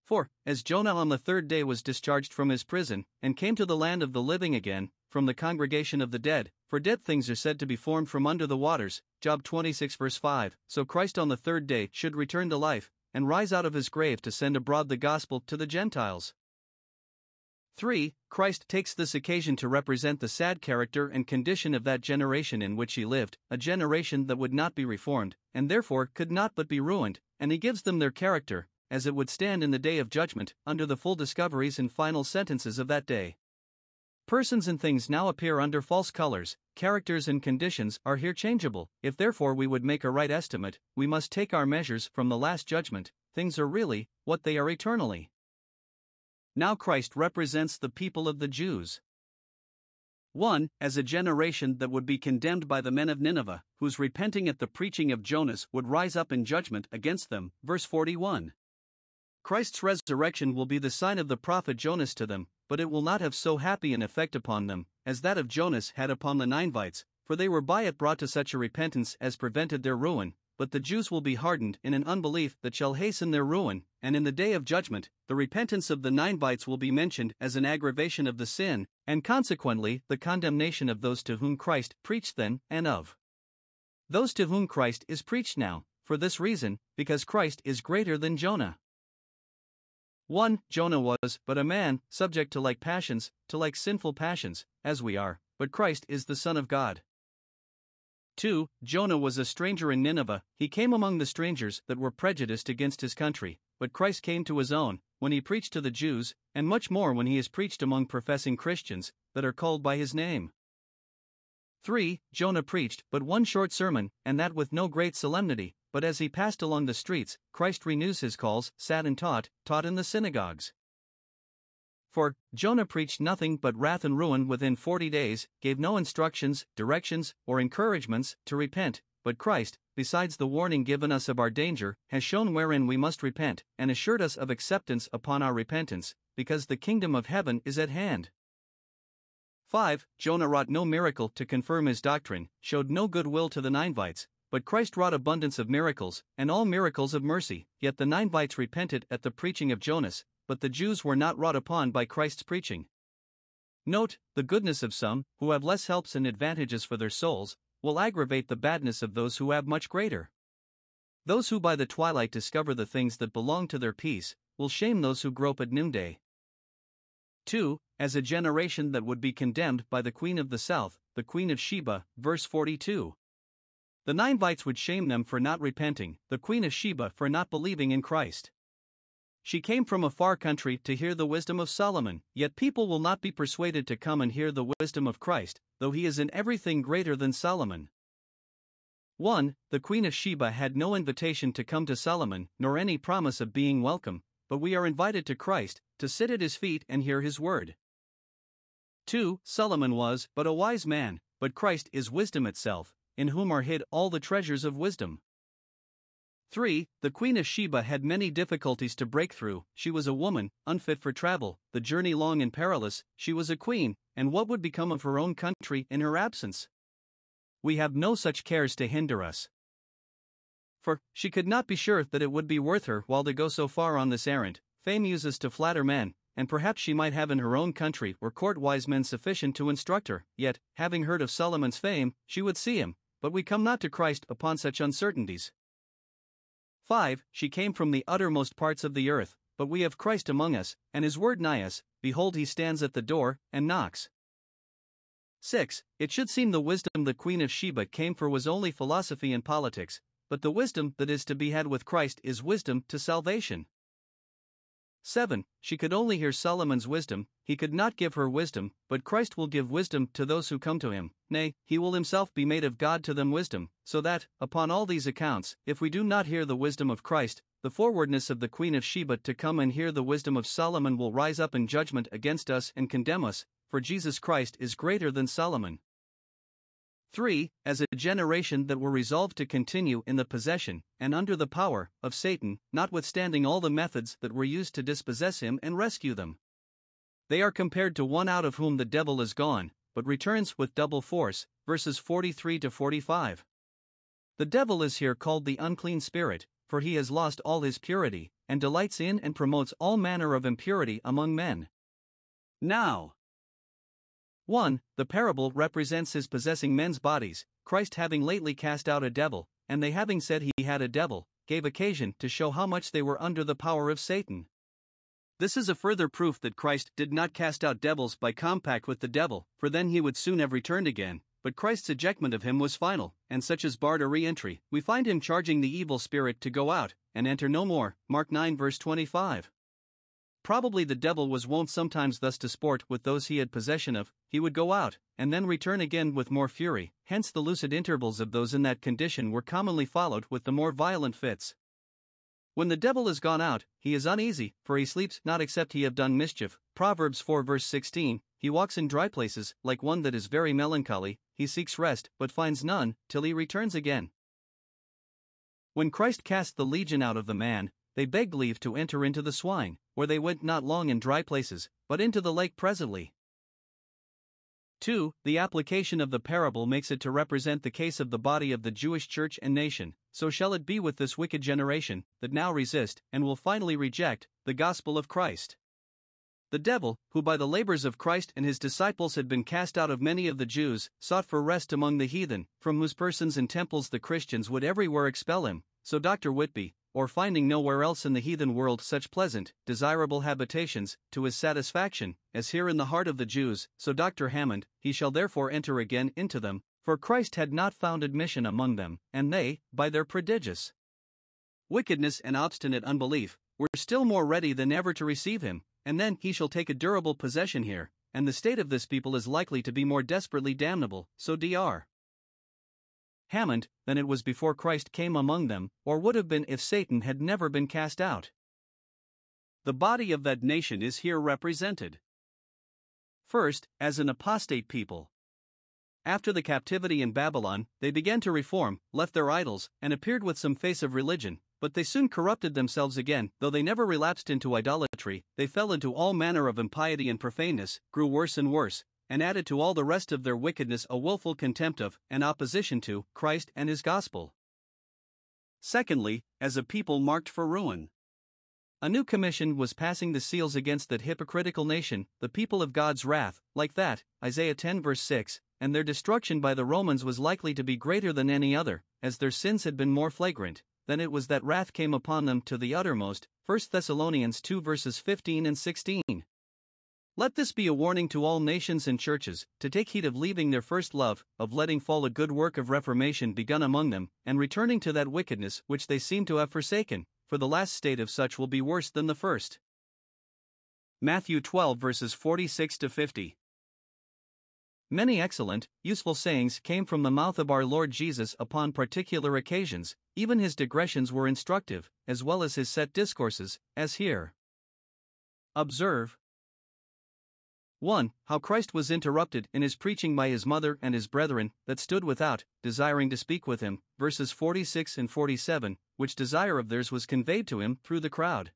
four. As Jonah on the third day was discharged from his prison, and came to the land of the living again, from the congregation of the dead, for dead things are said to be formed from under the waters, Job twenty-six verse five, so Christ on the third day should return to life, and rise out of his grave to send abroad the gospel to the Gentiles. three. Christ takes this occasion to represent the sad character and condition of that generation in which he lived, a generation that would not be reformed, and therefore could not but be ruined, and he gives them their character, as it would stand in the day of judgment, under the full discoveries and final sentences of that day. Persons and things now appear under false colors, characters and conditions are here changeable. If therefore we would make a right estimate, we must take our measures from the last judgment. Things are really what they are eternally. Now Christ represents the people of the Jews. one. As a generation that would be condemned by the men of Nineveh, whose repenting at the preaching of Jonas would rise up in judgment against them, verse forty-one. Christ's resurrection will be the sign of the prophet Jonas to them, but it will not have so happy an effect upon them, as that of Jonas had upon the Ninevites, for they were by it brought to such a repentance as prevented their ruin, but the Jews will be hardened in an unbelief that shall hasten their ruin, and in the day of judgment, the repentance of the Ninevites will be mentioned as an aggravation of the sin, and consequently the condemnation of those to whom Christ preached then, and of those to whom Christ is preached now, for this reason, because Christ is greater than Jonah. one. Jonah was but a man, subject to like passions, to like sinful passions, as we are, but Christ is the Son of God. two. Jonah was a stranger in Nineveh, he came among the strangers that were prejudiced against his country, but Christ came to his own, when he preached to the Jews, and much more when he is preached among professing Christians, that are called by his name. three. Jonah preached but one short sermon, and that with no great solemnity, but as he passed along the streets, Christ renews his calls, sat and taught, taught in the synagogues. four. Jonah preached nothing but wrath and ruin within forty days, gave no instructions, directions, or encouragements to repent, but Christ, besides the warning given us of our danger, has shown wherein we must repent, and assured us of acceptance upon our repentance, because the kingdom of heaven is at hand. five. Jonah wrought no miracle to confirm his doctrine, showed no goodwill to the Ninevites, but Christ wrought abundance of miracles, and all miracles of mercy, yet the Ninevites repented at the preaching of Jonas, but the Jews were not wrought upon by Christ's preaching. Note, the goodness of some, who have less helps and advantages for their souls, will aggravate the badness of those who have much greater. Those who by the twilight discover the things that belong to their peace, will shame those who grope at noonday. two. As a generation that would be condemned by the Queen of the South, the Queen of Sheba, verse forty-two. The Ninevites would shame them for not repenting, the Queen of Sheba for not believing in Christ. She came from a far country to hear the wisdom of Solomon, yet people will not be persuaded to come and hear the wisdom of Christ, though he is in everything greater than Solomon. one. The Queen of Sheba had no invitation to come to Solomon, nor any promise of being welcome, but we are invited to Christ, to sit at his feet and hear his word. two. Solomon was but a wise man, but Christ is wisdom itself, in whom are hid all the treasures of wisdom. three. The Queen of Sheba had many difficulties to break through. She was a woman, unfit for travel, the journey long and perilous. She was a queen, and what would become of her own country in her absence? We have no such cares to hinder us. For she could not be sure that it would be worth her while to go so far on this errand. Fame uses to flatter men, and perhaps she might have in her own country or court wise men sufficient to instruct her. Yet, having heard of Solomon's fame, she would see him, but we come not to Christ upon such uncertainties. five. She came from the uttermost parts of the earth, but we have Christ among us, and his word nigh us. Behold, he stands at the door, and knocks. six. It should seem the wisdom the Queen of Sheba came for was only philosophy and politics, but the wisdom that is to be had with Christ is wisdom to salvation. seven. She could only hear Solomon's wisdom, he could not give her wisdom, but Christ will give wisdom to those who come to him. Nay, he will himself be made of God to them wisdom, so that, upon all these accounts, if we do not hear the wisdom of Christ, the forwardness of the Queen of Sheba to come and hear the wisdom of Solomon will rise up in judgment against us and condemn us, for Jesus Christ is greater than Solomon. three. As a generation that were resolved to continue in the possession, and under the power, of Satan, notwithstanding all the methods that were used to dispossess him and rescue them. They are compared to one out of whom the devil is gone, but returns with double force, verses forty-three to forty-five. The devil is here called the unclean spirit, for he has lost all his purity, and delights in and promotes all manner of impurity among men. Now, one. The parable represents his possessing men's bodies, Christ having lately cast out a devil, and they having said he had a devil, gave occasion to show how much they were under the power of Satan. This is a further proof that Christ did not cast out devils by compact with the devil, for then he would soon have returned again, but Christ's ejectment of him was final, and such as barred a re-entry, we find him charging the evil spirit to go out, and enter no more, Mark nine verse twenty-five. Probably the devil was wont sometimes thus to sport with those he had possession of, he would go out, and then return again with more fury, hence the lucid intervals of those in that condition were commonly followed with the more violent fits. When the devil is gone out, he is uneasy, for he sleeps not except he have done mischief, Proverbs four verse sixteen, he walks in dry places, like one that is very melancholy, he seeks rest, but finds none, till he returns again. When Christ cast the legion out of the man, they begged leave to enter into the swine, where they went not long in dry places, but into the lake presently. two. The application of the parable makes it to represent the case of the body of the Jewish church and nation, so shall it be with this wicked generation, that now resist, and will finally reject, the gospel of Christ. The devil, who by the labors of Christ and his disciples had been cast out of many of the Jews, sought for rest among the heathen, from whose persons and temples the Christians would everywhere expel him, so Doctor Whitby, or finding nowhere else in the heathen world such pleasant, desirable habitations, to his satisfaction, as here in the heart of the Jews, so Doctor Hammond, he shall therefore enter again into them, for Christ had not found admission among them, and they, by their prodigious wickedness and obstinate unbelief, were still more ready than ever to receive him, and then he shall take a durable possession here, and the state of this people is likely to be more desperately damnable, so doctor Hammond, than it was before Christ came among them, or would have been if Satan had never been cast out. The body of that nation is here represented. First, as an apostate people. After the captivity in Babylon, they began to reform, left their idols, and appeared with some face of religion, but they soon corrupted themselves again. Though they never relapsed into idolatry, they fell into all manner of impiety and profaneness, grew worse and worse, and added to all the rest of their wickedness a willful contempt of, and opposition to, Christ and his gospel. Secondly, as a people marked for ruin. A new commission was passing the seals against that hypocritical nation, the people of God's wrath, like that, Isaiah ten verse six, and their destruction by the Romans was likely to be greater than any other, as their sins had been more flagrant, then it was that wrath came upon them to the uttermost, First Thessalonians two verses fifteen and sixteen. Let this be a warning to all nations and churches, to take heed of leaving their first love, of letting fall a good work of reformation begun among them, and returning to that wickedness which they seem to have forsaken, for the last state of such will be worse than the first. Matthew twelve verses forty-six to fifty. Many excellent, useful sayings came from the mouth of our Lord Jesus upon particular occasions, even his digressions were instructive, as well as his set discourses, as here. Observe. one. How Christ was interrupted in his preaching by his mother and his brethren that stood without, desiring to speak with him, verses forty-six and forty-seven, which desire of theirs was conveyed to him through the crowd.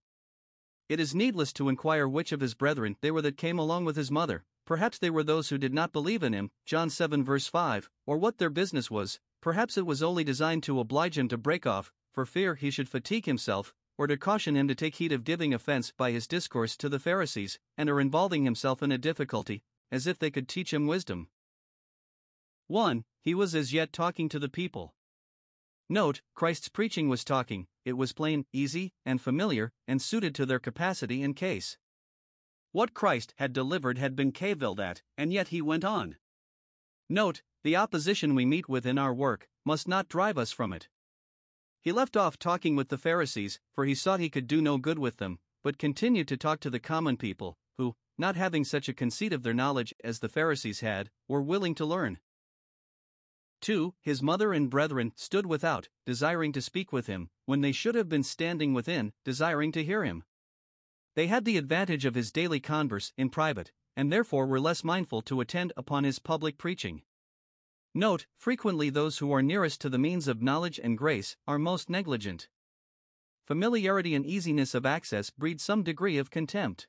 It is needless to inquire which of his brethren they were that came along with his mother, perhaps they were those who did not believe in him, John seven verse five, or what their business was, perhaps it was only designed to oblige him to break off, for fear he should fatigue himself, or to caution him to take heed of giving offense by his discourse to the Pharisees, and or involving himself in a difficulty, as if they could teach him wisdom. one. He was as yet talking to the people. Note, Christ's preaching was talking, it was plain, easy, and familiar, and suited to their capacity and case. What Christ had delivered had been cavilled at, and yet he went on. Note, the opposition we meet with in our work must not drive us from it. He left off talking with the Pharisees, for he saw he could do no good with them, but continued to talk to the common people, who, not having such a conceit of their knowledge as the Pharisees had, were willing to learn. two. His mother and brethren stood without, desiring to speak with him, when they should have been standing within, desiring to hear him. They had the advantage of his daily converse in private, and therefore were less mindful to attend upon his public preaching. Note, frequently those who are nearest to the means of knowledge and grace are most negligent. Familiarity and easiness of access breed some degree of contempt.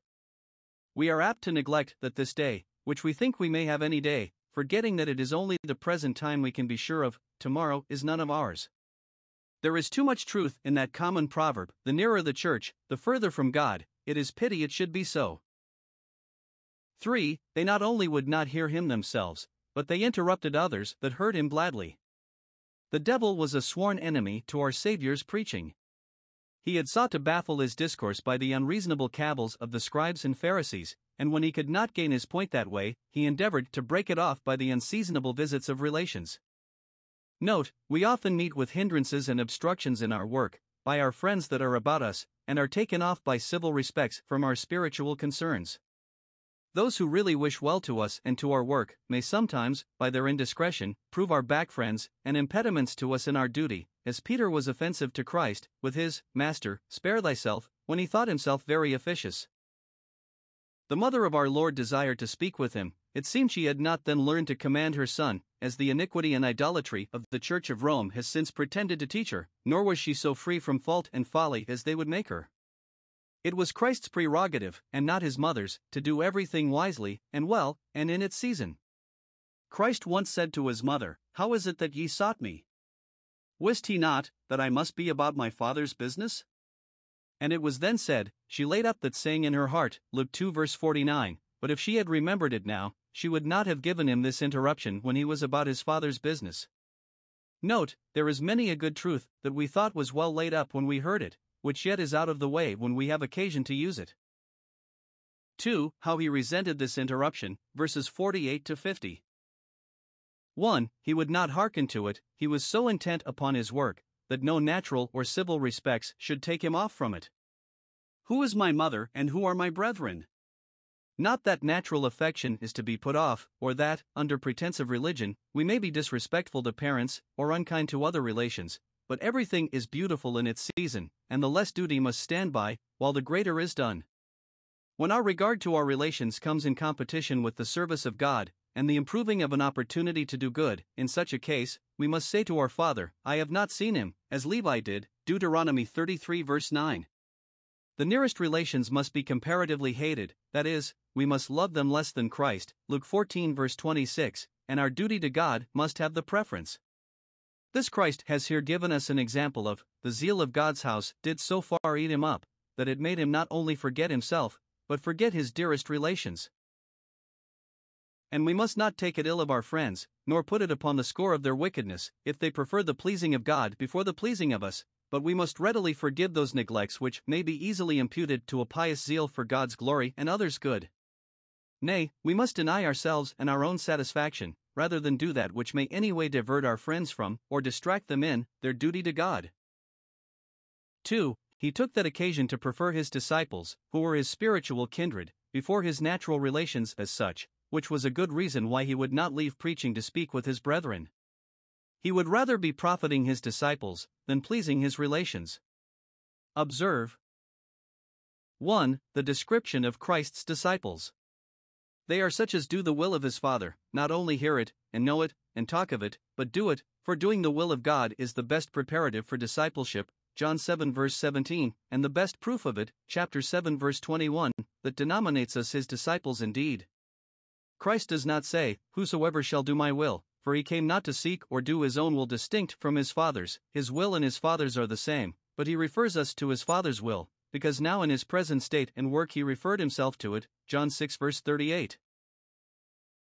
We are apt to neglect that this day, which we think we may have any day, forgetting that it is only the present time we can be sure of, tomorrow is none of ours. There is too much truth in that common proverb, the nearer the church, the further from God, it is pity it should be so. three. They not only would not hear him themselves, but they interrupted others that heard him gladly. The devil was a sworn enemy to our Savior's preaching. He had sought to baffle his discourse by the unreasonable cavils of the scribes and Pharisees, and when he could not gain his point that way, he endeavored to break it off by the unseasonable visits of relations. Note, we often meet with hindrances and obstructions in our work, by our friends that are about us, and are taken off by civil respects from our spiritual concerns. Those who really wish well to us and to our work may sometimes, by their indiscretion, prove our backfriends and impediments to us in our duty, as Peter was offensive to Christ with his, Master, spare thyself, when he thought himself very officious. The mother of our Lord desired to speak with him, it seemed she had not then learned to command her son, as the iniquity and idolatry of the Church of Rome has since pretended to teach her, nor was she so free from fault and folly as they would make her. It was Christ's prerogative, and not his mother's, to do everything wisely, and well, and in its season. Christ once said to his mother, "How is it that ye sought me? Wist he not, that I must be about my Father's business?" And it was then said, she laid up that saying in her heart, Luke two verse forty-nine, but if she had remembered it now, she would not have given him this interruption when he was about his Father's business. Note, there is many a good truth that we thought was well laid up when we heard it, which yet is out of the way when we have occasion to use it. two. How he resented this interruption, verses forty-eight to fifty. one. He would not hearken to it, he was so intent upon his work, that no natural or civil respects should take him off from it. Who is my mother and who are my brethren? Not that natural affection is to be put off, or that, under pretense of religion, we may be disrespectful to parents, or unkind to other relations, but everything is beautiful in its season, and the less duty must stand by, while the greater is done. When our regard to our relations comes in competition with the service of God, and the improving of an opportunity to do good, in such a case, we must say to our Father, I have not seen him, as Levi did, Deuteronomy thirty-three verse nine. The nearest relations must be comparatively hated, that is, we must love them less than Christ, Luke fourteen verse twenty-six, and our duty to God must have the preference. This Christ has here given us an example of, the zeal of God's house did so far eat him up, that it made him not only forget himself, but forget his dearest relations. And we must not take it ill of our friends, nor put it upon the score of their wickedness, if they prefer the pleasing of God before the pleasing of us, but we must readily forgive those neglects which may be easily imputed to a pious zeal for God's glory and others' good. Nay, we must deny ourselves and our own satisfaction, rather than do that which may any way divert our friends from, or distract them in, their duty to God. two. He took that occasion to prefer his disciples, who were his spiritual kindred, before his natural relations as such, which was a good reason why he would not leave preaching to speak with his brethren. He would rather be profiting his disciples than pleasing his relations. Observe one. The description of Christ's disciples. They are such as do the will of his Father, not only hear it, and know it, and talk of it, but do it, for doing the will of God is the best preparative for discipleship, John seven verse seventeen, and the best proof of it, chapter seven verse twenty-one, that denominates us his disciples indeed. Christ does not say, Whosoever shall do my will, for he came not to seek or do his own will distinct from his Father's, his will and his Father's are the same, but he refers us to his Father's will, because now in his present state and work he referred himself to it, John six verse thirty-eight.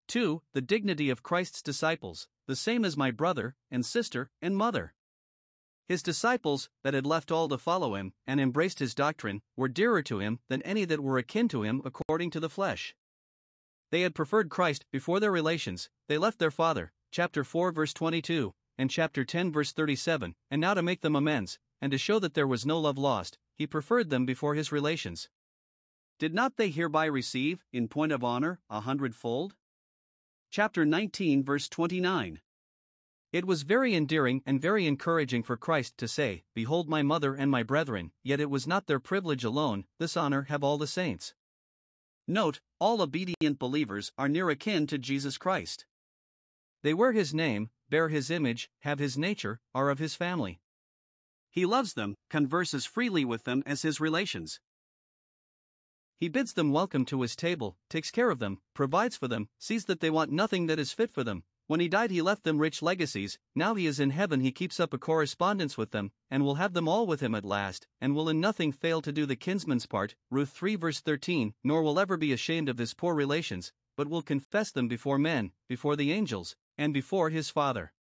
two. The dignity of Christ's disciples, the same as my brother, and sister, and mother. His disciples, that had left all to follow him, and embraced his doctrine, were dearer to him than any that were akin to him according to the flesh. They had preferred Christ before their relations, they left their Father, chapter four verse twenty-two, and chapter ten verse thirty-seven, and now to make them amends, and to show that there was no love lost, he preferred them before his relations. Did not they hereby receive, in point of honor, a hundredfold? Chapter nineteen verse twenty-nine. It was very endearing and very encouraging for Christ to say, Behold my mother and my brethren, yet it was not their privilege alone, this honor have all the saints. Note, all obedient believers are near akin to Jesus Christ. They wear his name, bear his image, have his nature, are of his family. He loves them, converses freely with them as his relations. He bids them welcome to his table, takes care of them, provides for them, sees that they want nothing that is fit for them. When he died he left them rich legacies, now he is in heaven he keeps up a correspondence with them, and will have them all with him at last, and will in nothing fail to do the kinsman's part, Ruth three verse thirteen, nor will ever be ashamed of his poor relations, but will confess them before men, before the angels, and before his Father.